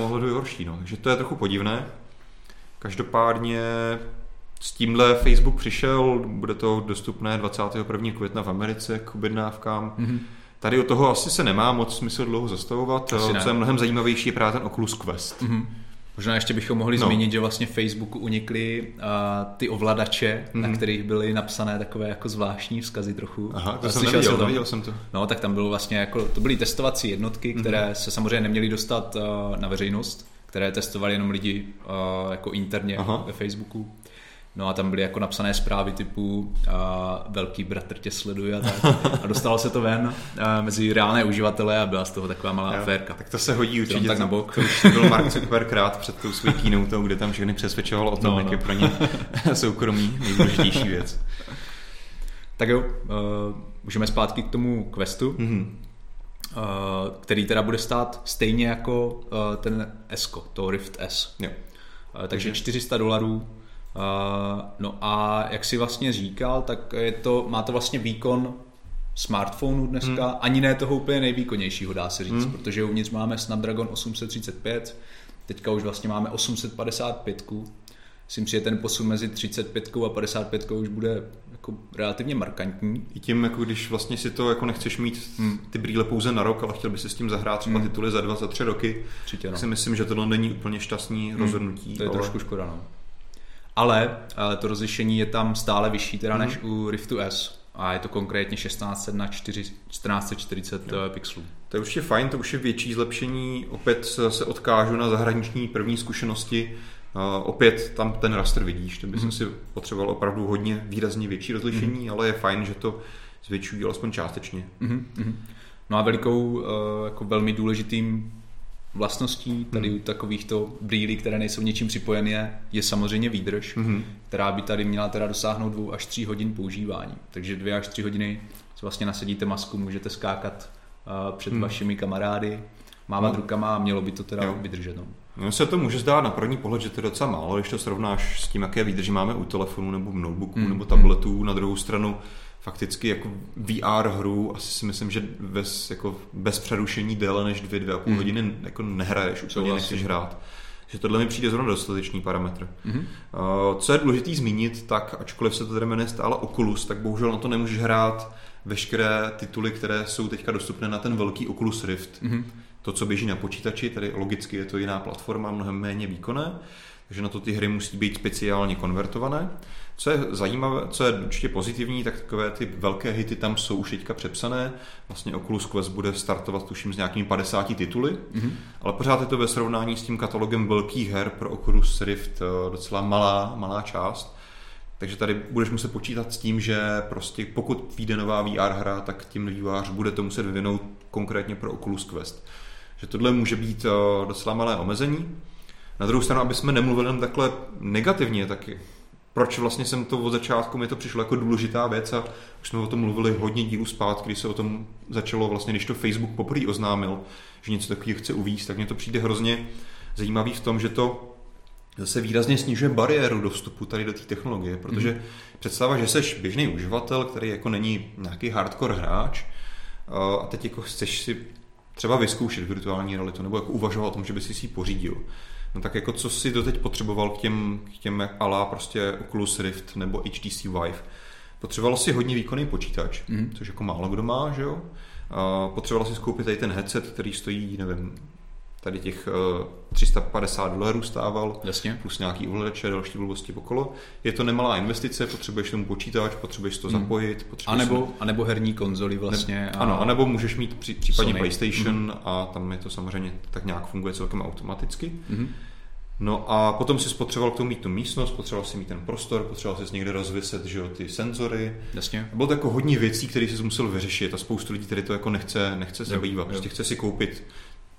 ohledu i horší. No. Takže to je trochu podivné. Každopádně s tímhle Facebook přišel, bude to dostupné 21. května v Americe k objednávkám. Mm-hmm. Tady od toho asi se nemá moc smysl dlouho zastavovat. Co je mnohem zajímavější, je právě ten Oculus Quest. Mm-hmm. Možná ještě bychom mohli zmínit, že vlastně Facebooku unikly ty ovladače, na kterých byly napsané takové jako zvláštní vzkazy trochu. Aha, to jsem neviděl jsem to. No, tak tam bylo vlastně jako, to byly testovací jednotky, které se samozřejmě neměly dostat na veřejnost, které testovali jenom lidi jako interně ve Facebooku. No a tam byly jako napsané zprávy typu velký bratr tě sleduje a tak. A dostalo se to ven mezi reálné uživatele a byla z toho taková malá aférka. Tak to se hodí určitě. Tak na bok. To už byl Mark Zuckerberg před tou svou keynotou, kde tam všechny přesvědčoval o tom, jak je pro ně soukromí nejdůležitější věc. Tak jo, můžeme zpátky k tomu Questu, který teda bude stát stejně jako ten S-ko, to Rift S. Jo. Takže $400. No a jak si vlastně říkal, tak je to, má to vlastně výkon smartphonu dneska, ani ne toho úplně nejvýkonnějšího, dá se říct, protože uvnitř máme Snapdragon 835, teďka už vlastně máme 855, myslím si, že ten posun mezi 35 a 55 už bude jako relativně markantní. I tím, jako když vlastně si to jako nechceš mít ty brýle pouze na rok, ale chtěl by si s tím zahrát třeba tituly za 2-3 roky, určitě, tak si myslím, že tohle není úplně šťastný rozhodnutí. To je trošku škoda, no. Ale to rozlišení je tam stále vyšší teda než u Riftu S a je to konkrétně 1640 pixelů. To je určitě fajn, to už je větší zlepšení, opět se odkážu na zahraniční první zkušenosti, opět tam ten raster vidíš, to bych si potřeboval opravdu hodně výrazně větší rozlišení, ale je fajn, že to zvětšují alespoň částečně. No a velikou, jako velmi důležitým vlastností tady u takovýchto brýlí, které nejsou něčím připojeny, je samozřejmě výdrž, která by tady měla teda dosáhnout 2 až 3 hodin používání. Takže 2 až 3 hodiny si vlastně nasadíte masku, můžete skákat před vašimi kamarády, mávat rukama a mělo by to teda vydržet. No, se to může zdát na první pohled, že to je docela málo, když to srovnáš s tím, jaké výdrži máme u telefonu nebo notebooku nebo tabletů. Na druhou stranu fakticky jako VR hru asi si myslím, že bez přerušení déle než 2,5 hodiny jako nehraješ, úplně nechceš hrát. Že tohle mi přijde zrovna dostatečný parametr. Co je důležitý zmínit, tak ačkoliv se to tady jmenuje stále Oculus, tak bohužel na to nemůžeš hrát veškeré tituly, které jsou teďka dostupné na ten velký Oculus Rift. To, co běží na počítači, tady logicky je to jiná platforma, mnohem méně výkonné, takže na to ty hry musí být speciálně konvertované. Co je zajímavé, co je určitě pozitivní, tak takové ty velké hity tam jsou už teďka přepsané. Vlastně Oculus Quest bude startovat tuším s nějakými 50 tituly, ale pořád je to ve srovnání s tím katalogem velkých her pro Oculus Rift docela malá část. Takže tady budeš muset počítat s tím, že prostě pokud vyjde nová VR hra, tak tím vývojář bude to muset vyvinout konkrétně pro Oculus Quest. Že tohle může být docela malé omezení. Na druhou stranu, aby jsme nemluvili jen takhle negativně, taky proč vlastně jsem to od začátku, mi to přišlo jako důležitá věc a už jsme o tom mluvili hodně dílů zpátky, když se o tom začalo vlastně, když to Facebook poprvé oznámil, že něco takového chce uvést, tak mně to přijde hrozně zajímavý v tom, že to zase výrazně snižuje bariéru do vstupu tady do té technologie, protože představa, že jsi běžný uživatel, který jako není nějaký hardcore hráč a teď jako chceš si třeba vyzkoušet virtuální realitu nebo jako uvažovat o tom, že bys si ji pořídil. No tak jako co si doteď potřeboval k těm ala prostě Oculus Rift nebo HTC Vive. Potřeboval si hodně výkonný počítač, což jako málo kdo má, že jo? Potřeboval si skoupit tady ten headset, který stojí, nevím, tady těch $350 stával, jasně, plus nějaký ovladače, další blbosti okolo. Je to nemalá investice, potřebuješ tomu počítač, potřebuješ to zapojit. A nebo herní konzoli vlastně. Ano, anebo můžeš mít případně Sony. PlayStation a tam je to samozřejmě tak nějak funguje celkem automaticky. No a potom si potřeboval k tomu mít tu místnost, potřeboval si mít ten prostor, potřeboval si někde rozviset, že jo, ty senzory. Jasně. Bylo to jako hodně věcí, které jsi musel vyřešit a spoustu lidí tady to jako nechce zabývat. Prostě chce si koupit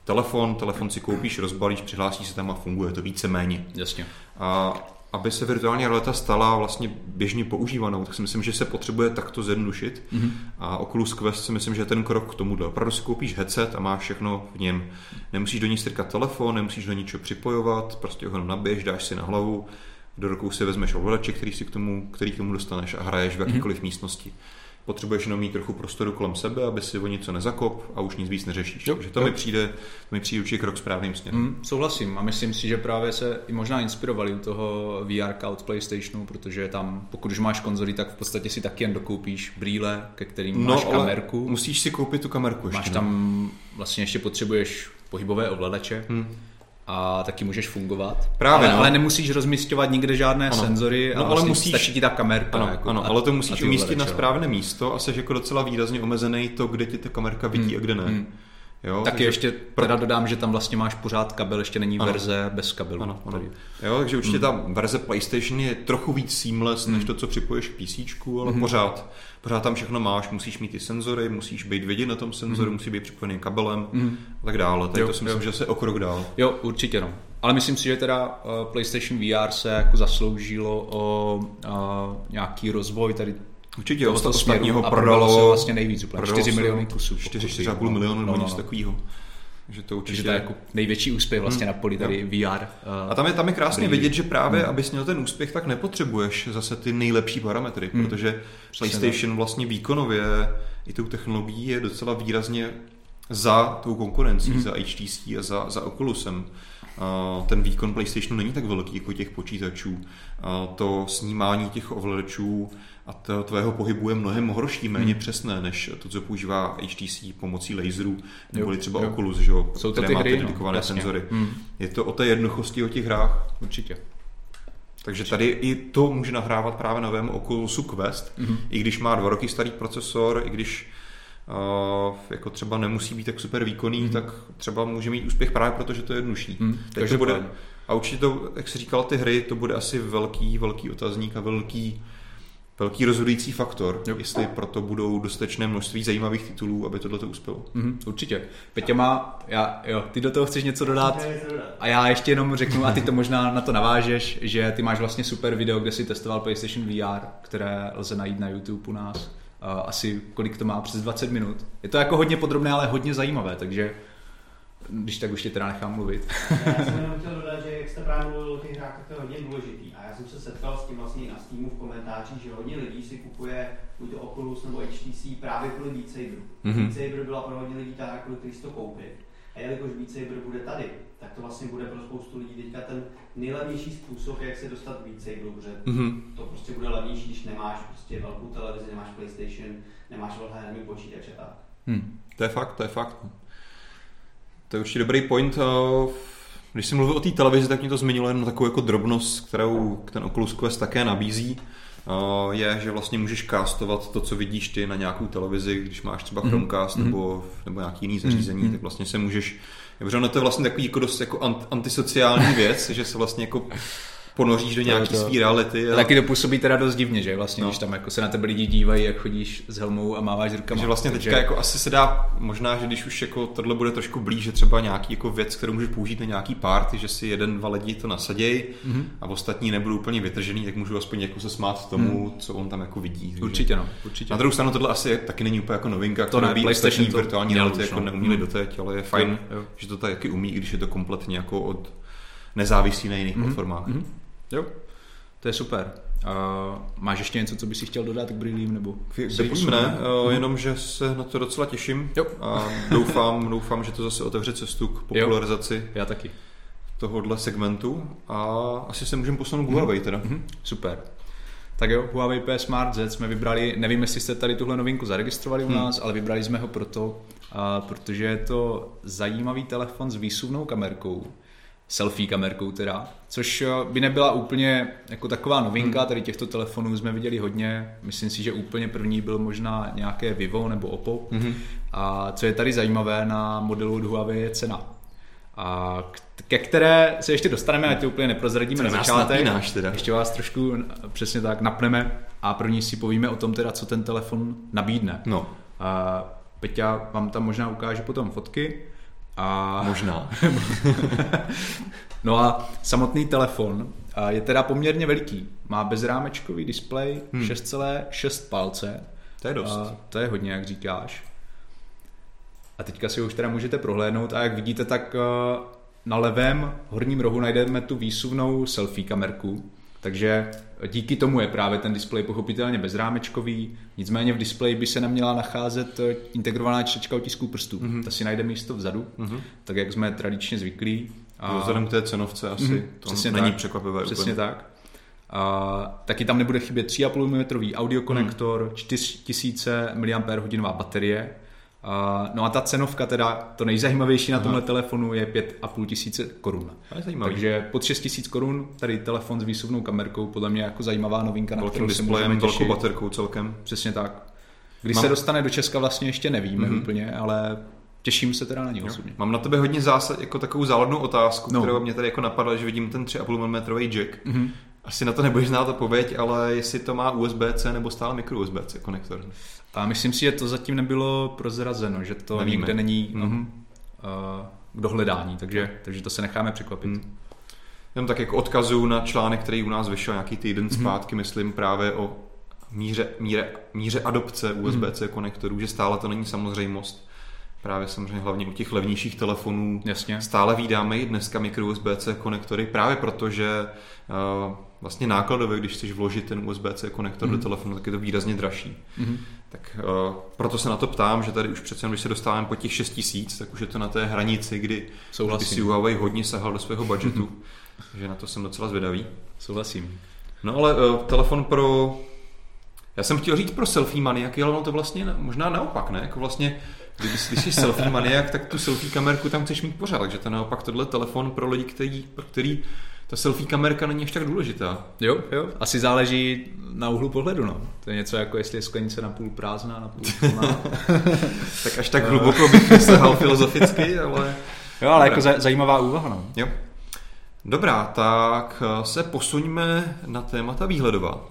telefon si koupíš, rozbalíš, přihlásíš se tam a funguje to víceméně. Jasně. A aby se virtuální realita stala vlastně běžně používanou, tak si myslím, že se potřebuje takto zjednodušit. A Oculus Quest si myslím, že je ten krok k tomu. Opravdu si koupíš headset a máš všechno v něm. Nemusíš do ní strkat telefon, nemusíš do ničeho připojovat, prostě ho nabiješ, dáš si na hlavu, do rukou si vezmeš ovladače, který k tomu dostaneš a hraješ v jakékoliv místnosti. Potřebuješ jenom mít trochu prostoru kolem sebe, aby si o něco nezakop a už nic víc neřešíš. Takže to mi přijde určitě krok správným směrem. Souhlasím a myslím si, že právě se i možná inspirovali u toho VR od PlayStationu, protože tam, pokud už máš konzoli, tak v podstatě si taky jen dokoupíš brýle, ke kterým máš kamerku. Musíš si koupit tu kamerku ještě. Máš tam, vlastně ještě potřebuješ pohybové ovladače. A taky můžeš fungovat. Právě, ale nemusíš rozmisťovat nikde žádné senzory, no, ale vlastně musíš, stačí ti ta kamerka. Ale to musíš umístit na správné místo a seš jako docela výrazně omezený to, kde ti ta kamerka vidí a kde ne. Jo, taky ještě teda dodám, že tam vlastně máš pořád kabel, ještě není verze bez kabelu. Jo, takže určitě ta verze PlayStation je trochu víc seamless než to, co připojíš k PCčku, ale pořád tam všechno máš, musíš mít ty senzory, musíš být vidět na tom senzoru, musí být připojený kabelem a tak dále. Takže to si myslím, že se o krok dál. Jo, určitě no. Ale myslím si, že teda PlayStation VR se jako zasloužilo o nějaký rozvoj tady. Určitě jo, to ostatního prodalo se vlastně nejvíc, úplně 4 miliony kusů. 4,5 milionu nebo něco takového. Takže to určitě je jako největší úspěch vlastně na poli tady VR. A tam je krásně vidět, že právě, abys měl ten úspěch, tak nepotřebuješ zase ty nejlepší parametry, protože PlayStation vlastně výkonově i tou technologií je docela výrazně za tou konkurencí, za HTC a za Oculusem. Ten výkon PlayStationu není tak velký jako těch počítačů. To snímání těch ovladačů a tvého pohybu je mnohem horší, méně přesné, než to, co používá HTC pomocí laserů, nebo třeba Oculus, že jo, které má ty dedikované senzory. Je to o té jednoduchosti o těch hrách. Určitě. Takže tady i to může nahrávat právě novému Oculusu Quest, i když má 2 roky starý procesor, i když jako třeba nemusí být tak super výkonný, tak třeba může mít úspěch právě proto, že to je jednodušší. A určitě to, jak jsi říkal, ty hry, to bude asi velký otazník a velký rozhodující faktor, jestli proto budou dostatečné množství zajímavých titulů, aby tohle to uspělo. Určitě. Peťa má, ty do toho chceš něco dodat a já ještě jenom řeknu, a ty to možná na to navážeš, že ty máš vlastně super video, kde jsi testoval PlayStation VR, které lze najít na YouTube u nás. Asi kolik to má, přes 20 minut. Je to jako hodně podrobné, ale hodně zajímavé, takže když tak už tě teda nechám mluvit. Já jsem jenom chtěl dodat, že jak jste právě mluvil o těch hrách, to je hodně důležitý. A já jsem se setkal s tím vlastně i na Steamu v komentářích, že hodně lidí si kupuje buď to Oculus nebo HTC právě kvůli Beat Saberu. Beat Saber byla pro hodně lidí ta hra, kvůli který si to koupit. A jelikož Beat Saber bude tady, tak to vlastně bude pro spoustu lidí teďka ten nejlevnější způsob, jak se dostat k Beat Saberu, protože to prostě bude levnější, když nemáš prostě velkou televizi, nemáš PlayStation, nemáš velký počítač a tak. To je fakt. To je určitě dobrý point. Když jsem mluvil o té televizi, tak mě to zmínilo jen takovou jako drobnost, kterou ten Oculus Quest také nabízí, je, že vlastně můžeš castovat to, co vidíš ty na nějakou televizi, když máš třeba Chromecast nebo nějaký jiný zařízení, tak vlastně se můžeš, protože ono to je vlastně takový jako dost jako antisociální věc, že se vlastně jako ponoříš do nějaký svý reality. A taky to působí teda dost divně, že vlastně, když tam jako se na tebe lidi dívají, jak chodíš s helmou a máváš rukama. Že vlastně teďka jako asi se dá, možná, že když už jako tohle bude trošku blíž, že třeba nějaký jako věc, kterou můžeš použít na nějaký party, že si 1-2 lidi to nasaděj a ostatní nebudou úplně vytržený, tak můžu aspoň jako se smát tomu, co on tam jako vidí. Takže. Určitě. Na druhou stranu tohle asi taky není úplně jako novinka, která by PlayStation virtuální reality jako neuměli doteď, ale je fajn, že to taky umí, i když je to kompletně jako od nezávisí na jiných platformách. Mm-hmm. Jo, to je super. Máš ještě něco, co bys si chtěl dodat k brýlím? Nebo jenom že se na to docela těším. Jo. A doufám, že to zase otevře cestu k popularizaci. Jo. Já taky. Tohohle segmentu a asi se můžeme posunout k Huawei teda. Super. Tak jo, Huawei P Smart Z jsme vybrali, nevím, jestli jste tady tuhle novinku zaregistrovali u nás, ale vybrali jsme ho proto, protože je to zajímavý telefon s výsuvnou kamerkou, selfie kamerkou teda, což by nebyla úplně jako taková novinka, tady těchto telefonů jsme viděli hodně, myslím si, že úplně první byl možná nějaké Vivo nebo Oppo. A co je tady zajímavé na modelu od Huawei je cena. A ke které se ještě dostaneme, ať to úplně neprozradíme na začátek. Ještě vás trošku přesně tak napneme a první si povíme o tom teda, co ten telefon nabídne. No. A Peťa vám tam možná ukáže potom fotky. A... Možná. No a samotný telefon je teda poměrně veliký. Má bezrámečkový displej, 6,6 palce. To je dost. A to je hodně, jak říkáš. A teďka si ho už teda můžete prohlédnout a jak vidíte, tak na levém horním rohu najdeme tu výsuvnou selfie kamerku, takže díky tomu je právě ten displej pochopitelně bezrámečkový, nicméně v displeji by se neměla nacházet integrovaná čtečka otisků prstů, ta si najde místo vzadu, tak jak jsme tradičně zvyklí. A vzhledem k té cenovce asi to není překvapivé. Přesně tak. A taky tam nebude chybět 3,5 mm audio konektor, 4000 mAh baterie. No a ta cenovka teda, to nejzajímavější na tomhle telefonu je 5 500 korun. Takže pod 6 000 korun tady telefon s výsuvnou kamerkou, podle mě jako zajímavá novinka, na kterou se můžeme těšit. Velkou baterkou celkem. Přesně tak. Když se dostane do Česka vlastně ještě nevíme úplně, ale těším se teda na něj osobně. Mám na tebe hodně jako takovou záladnou otázku, kterou mě tady jako napadla, že vidím ten 3,5 mm jack. Asi na to nebudeš znát odpověď, ale jestli to má USB-C nebo stále micro USB-C konektor. A myslím si, že to zatím nebylo prozrazeno, že to nikde není k dohledání, takže to se necháme překvapit. Jenom tak jako odkazu na článek, který u nás vyšel nějaký týden zpátky, myslím právě o míře adopce USB-C konektorů, že stále to není samozřejmost. Právě samozřejmě hlavně u těch levnějších telefonů. Jasně. Stále vídáme i dneska micro USB-C konektory, právě protože vlastně nákladově, když chceš vložit ten USB-C konektor do telefonu, tak je to výrazně dražší. Tak proto se na to ptám, že tady už přece, když se dostáváme po těch 6000, tak už je to na té hranici, kdy si Huawei hodně sahal do svého budžetu. Takže na to jsem docela zvědavý. Souhlasím. No ale telefon pro... Já jsem chtěl říct pro selfie maniaky, ale to vlastně možná naopak, ne? Jako vlastně, když jsi selfie maniak, tak tu selfie kamerku tam chceš mít pořád, takže to naopak tohle telefon pro lidi, pro který ta selfie kamerka není ještě tak důležitá. Jo, asi záleží na úhlu pohledu, no. To je něco jako, jestli je sklenice napůl prázdná, napůl plná. Tak až tak hluboko bych nesahal filozoficky, ale... Jo, ale dobrá. Jako zajímavá úvaha, no. Jo. Dobrá, tak se posuňme na témata výhledová.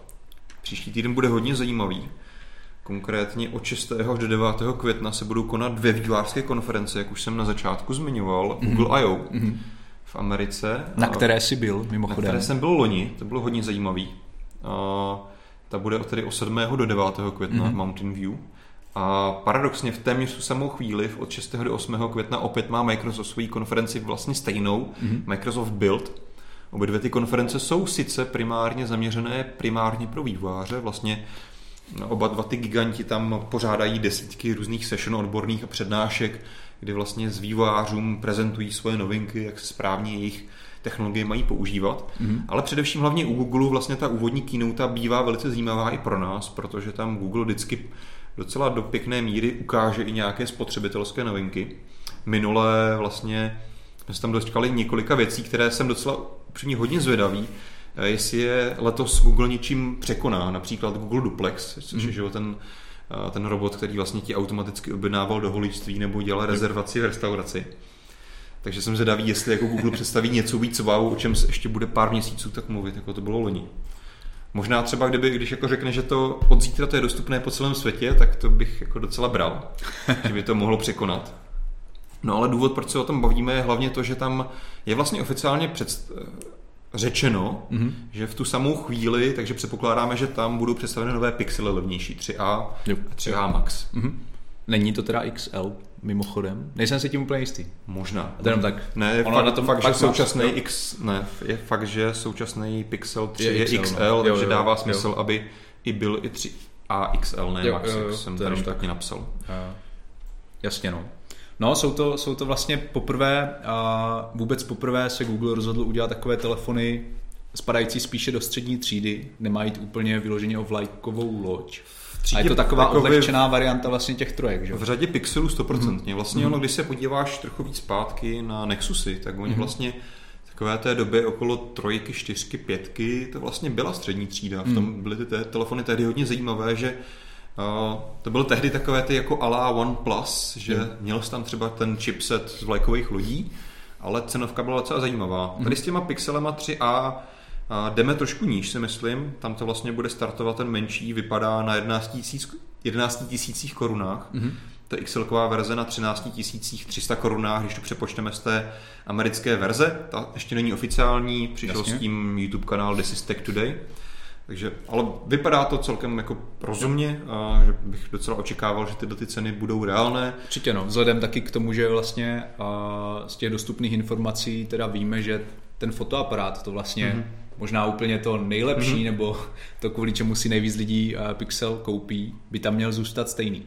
Příští týden bude hodně zajímavý. Konkrétně od 6. až do 9. května se budou konat 2 vývojářské konference, jak už jsem na začátku zmiňoval, Google I.O. v Americe. Na které jsi byl, mimochodem. Na které jsem byl loni, to bylo hodně zajímavý. Ta bude tedy od 7. do 9. května v Mountain View. A paradoxně v téměř tu samou chvíli, od 6. do 8. května, opět má Microsoft svoji konferenci vlastně stejnou, Microsoft Build. Obě dvě ty konference jsou sice primárně zaměřené pro vývojáře, vlastně oba dva ty giganti tam pořádají desítky různých session odborných a přednášek, kdy vlastně s vývojářům prezentují svoje novinky, jak se správně jejich technologie mají používat. Ale především hlavně u Google vlastně ta úvodní keynote bývá velice zajímavá i pro nás, protože tam Google vždycky docela do pěkné míry ukáže i nějaké spotřebitelské novinky. Minule vlastně jsme se tam dočkali několika věcí, které jsem docela upřímně hodně zvědavý, jestli je letos Google něčím překoná, například Google Duplex, což je ten robot, který vlastně ti automaticky objednával doholíčství nebo dělal rezervaci v restauraci. Takže jsem zvědavý, jestli jako Google představí něco víc váhu, o čem se ještě bude pár měsíců tak mluvit, jako to bylo loni. Možná třeba, když jako řekne, že to od zítra to je dostupné po celém světě, tak to bych jako docela bral, že by to mohlo překonat. No ale důvod, proč se o tom bavíme, je hlavně to, že tam je vlastně oficiálně řečeno, že v tu samou chvíli, takže předpokládáme, že tam budou představeny nové pixely levnější, 3A a 3A Max. Není to teda XL mimochodem? Nejsem si tím úplně jistý. Možná. Jenom tak. Ne, je fakt, že současný je fakt, že současný Pixel 3 je XL, no. Takže jo, dává smysl, aby i byl i 3A XL, ne Max, jak jsem tady špatně napsal. Jasně, no. No, jsou to vlastně vůbec poprvé se Google rozhodl udělat takové telefony spadající spíše do střední třídy, nemají úplně vyloženě o vlajkovou loď. A je to taková odlehčená varianta vlastně těch trojek, že? V řadě pixelů 100%. Vlastně ono, když se podíváš trochu víc zpátky na Nexusy, tak oni vlastně v takové té době okolo 3, 4, 5, to vlastně byla střední třída. V tom byly ty telefony tehdy hodně zajímavé, že to byl tehdy takové ty jako ala OnePlus, že měl jsi tam třeba ten chipset z vlajkových lodí, ale cenovka byla docela zajímavá. Tady s těma pixelema 3A jdeme trošku níž, si myslím. Tam to vlastně bude startovat, ten menší vypadá na 11 000 korunách. To je XL-ková verze na 13 300 korunách, když to přepočteme z té americké verze. Ta ještě není oficiální, přišel s tím YouTube kanál This is Tech Today. Takže, ale vypadá to celkem jako rozumně, a že bych docela očekával, že ty ceny budou reálné. Určitě no, vzhledem taky k tomu, že vlastně z těch dostupných informací teda víme, že ten fotoaparát to vlastně možná úplně to nejlepší, nebo to, kvůli čemu si nejvíc lidí Pixel koupí, by tam měl zůstat stejný,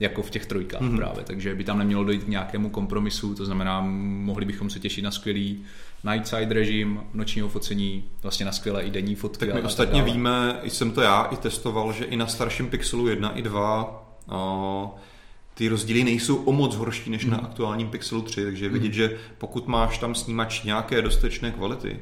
jako v těch trojkách právě, takže by tam nemělo dojít k nějakému kompromisu, to znamená, mohli bychom se těšit na skvělý nightside režim, nočního focení, vlastně na skvělé i denní fotky. Tak my ostatně víme, jsem to já i testoval, že i na starším Pixelu 1 i 2 ty rozdíly nejsou o moc horší než na aktuálním Pixelu 3, takže je vidět, že pokud máš tam snímač nějaké dostatečné kvality,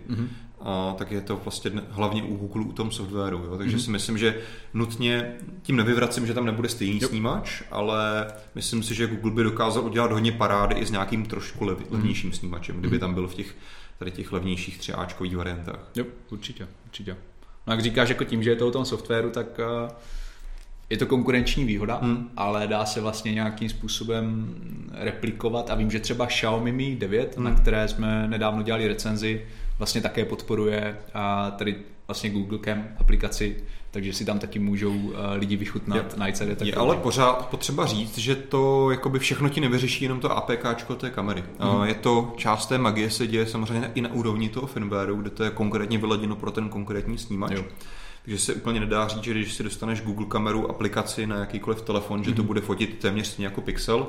tak je to vlastně hlavně u Google, u tom softwaru. Jo? Takže si myslím, že nutně, tím nevyvracím, že tam nebude stejný snímač, ale myslím si, že Google by dokázal udělat hodně parády i s nějakým trošku levnějším snímačem, kdyby tam byl v těch levnějších 3Ačkových variantách. Jo, určitě. No jak říkáš, jako tím, že je to o tom softwaru, tak je to konkurenční výhoda, ale dá se vlastně nějakým způsobem replikovat. A vím, že třeba Xiaomi Mi 9, na které jsme nedávno dělali recenzi, vlastně také podporuje tady vlastně Google Cam aplikaci, takže si tam taky můžou lidi vychutnat na ICD. Je ale pořád potřeba říct, že to jakoby všechno ti nevyřeší jenom to APKčko té kamery. Je to část té magie, se děje samozřejmě i na úrovni toho firmwareu, kde to je konkrétně vyladěno pro ten konkrétní snímač. Jo. Takže se úplně nedá říct, že když si dostaneš Google kameru, aplikaci na jakýkoliv telefon, že to bude fotit téměř jako pixel.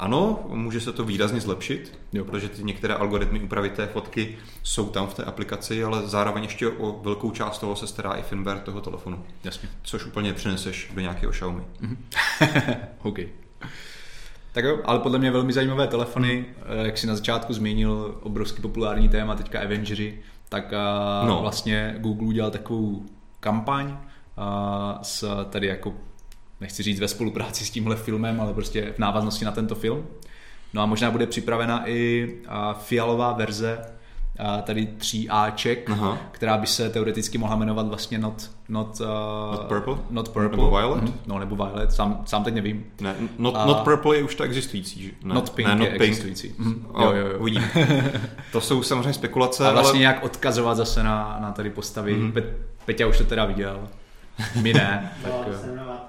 Ano, může se to výrazně zlepšit, protože ty některé algoritmy úpravy té fotky jsou tam v té aplikaci, ale zároveň ještě o velkou část toho se stará i firmware toho telefonu. Jasně. Což úplně přineseš do nějakého Xiaomi. OK. Tak jo, ale podle mě velmi zajímavé telefony, jak si na začátku zmínil, obrovský populární téma, teďka Avengery, tak vlastně Google udělal takovou kampaň s tady jako, nechci říct ve spolupráci s tímhle filmem, ale prostě v návaznosti na tento film. No a možná bude připravena i fialová verze tady 3Aček, která by se teoreticky mohla jmenovat vlastně Not Purple? Nebo Violet? No, nebo Violet, sám teď nevím. Ne, not Purple je už ta existující. Že? Ne, not Pink, ne, not je pink. Existující. Jo. Uvidím. To jsou samozřejmě spekulace. A vlastně nějak odkazovat zase na tady postavy. Peťa už to teda viděl. My ne. Tak se jmenovat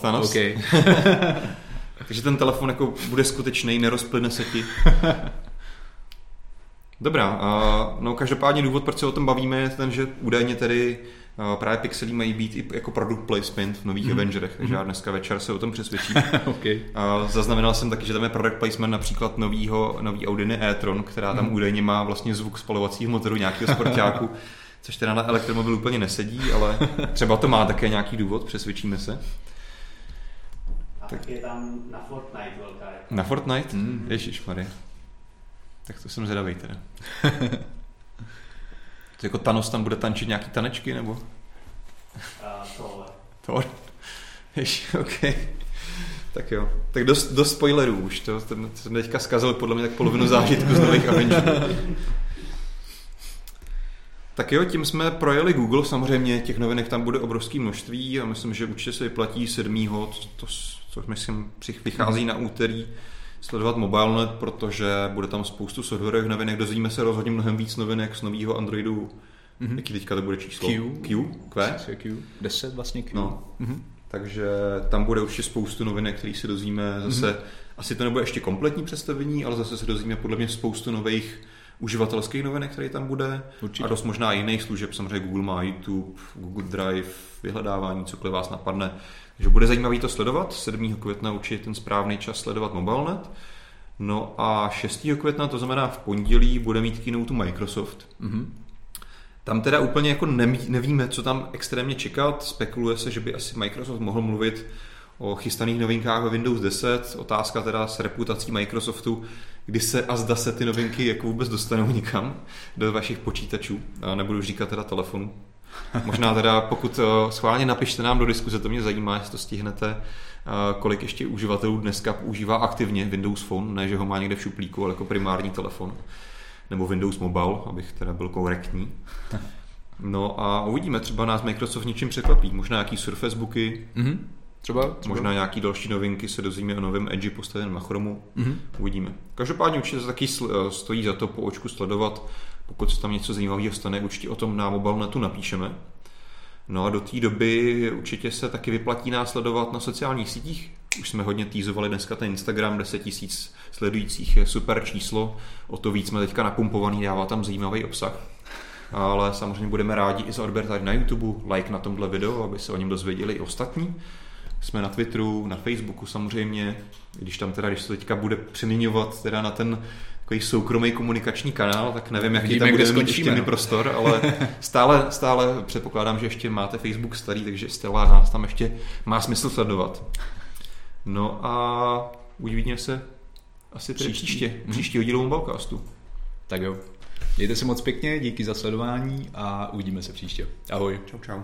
Thanos. Okay. Takže ten telefon jako bude skutečný, nerozplyne se ti. Dobrá, no každopádně důvod, proč se o tom bavíme, je ten, že údajně tedy právě pixely mají být i jako product placement v nových Avengerech, takže já dneska večer se o tom přesvědčím. Okay. Zaznamenal jsem taky, že tam je product placement například nový Audiny e-tron, která tam údajně má vlastně zvuk spalovacího motoru nějakého sportáku, což teda na elektromobil úplně nesedí, ale třeba to má také nějaký důvod, přesvědčíme se. A tak je tam na Fortnite velká reklama. Na Fortnite? Ježišmarja. Tak to jsem zvědavej teda. To jako Thanos tam bude tančit nějaký tanečky, nebo? Thor. Ježiš, ok. Tak jo. Tak dost spoilerů už. To jsem teďka zkazil podle mě tak polovinu zážitku z nových Avengerů. Tak jo, tím jsme projeli Google, samozřejmě těch novinek tam bude obrovské množství a myslím, že určitě se vyplatí 7. To myslím vychází na úterý, sledovat MobileNet, protože bude tam spoustu softwarových novinek, dozvíme se rozhodně mnohem víc novinek z nového Androidu, jaký teďka to bude číslo? Q? Q? 10 vlastně Q. No. takže tam bude určitě spoustu novinek, které se dozvíme zase, asi to nebude ještě kompletní představení, ale zase se dozvíme podle mě spoustu nových uživatelských novinek, které tam bude. Určitě. A dost možná jiných služeb, samozřejmě Google má YouTube, Google Drive, vyhledávání, cokoliv vás napadne. Takže bude zajímavý to sledovat, 7. května určitě ten správný čas sledovat Mobilnet. No a 6. května, to znamená v pondělí, bude mít keynote Microsoft. Mm-hmm. Tam teda úplně jako nevíme, co tam extrémně čekat. Spekuluje se, že by asi Microsoft mohl mluvit o chystaných novinkách ve Windows 10. Otázka teda s reputací Microsoftu, kdy se a zda se ty novinky jako vůbec dostanou nikam do vašich počítačů. Nebudu už říkat teda telefonu. Možná teda pokud schválně napište nám do diskuze, to mě zajímá, jestli to stihnete, kolik ještě uživatelů dneska používá aktivně Windows Phone, ne že ho má někde v šuplíku, ale jako primární telefon. Nebo Windows Mobile, abych teda byl korektní. No a uvidíme, třeba nás Microsoft něčím překvapí. Možná nějaký Surface Booky, třeba. Možná nějaký další novinky se dozvíme o novém Edge postaveném na Chromu. Uvidíme. Každopádně určitě se taky stojí za to po očku sledovat. Pokud se tam něco zajímavého stane, určitě o tom na Mobilnetu napíšeme. No a do té doby určitě se taky vyplatí následovat na sociálních sítích. Už jsme hodně teasovali dneska ten Instagram, 10 000 sledujících je super číslo, o to víc jsme teďka napumpovaný, dává tam zajímavý obsah. Ale samozřejmě budeme rádi i za odběr tady na YouTube, like na tomhle videu, aby se o něm dozvěděli i ostatní. Jsme na Twitteru, na Facebooku samozřejmě, když se teďka bude přeměňovat teda na ten takový soukromý komunikační kanál, tak nevím, jaký tam bude skončíme prostor, ale stále předpokládám, že ještě máte Facebook starý, takže Stella nás tam ještě má smysl sledovat. No a uvidíme se asi příští dílu Mobilecastu. Tak jo. Mějte se moc pěkně, díky za sledování a uvidíme se příště. Ahoj. Čau.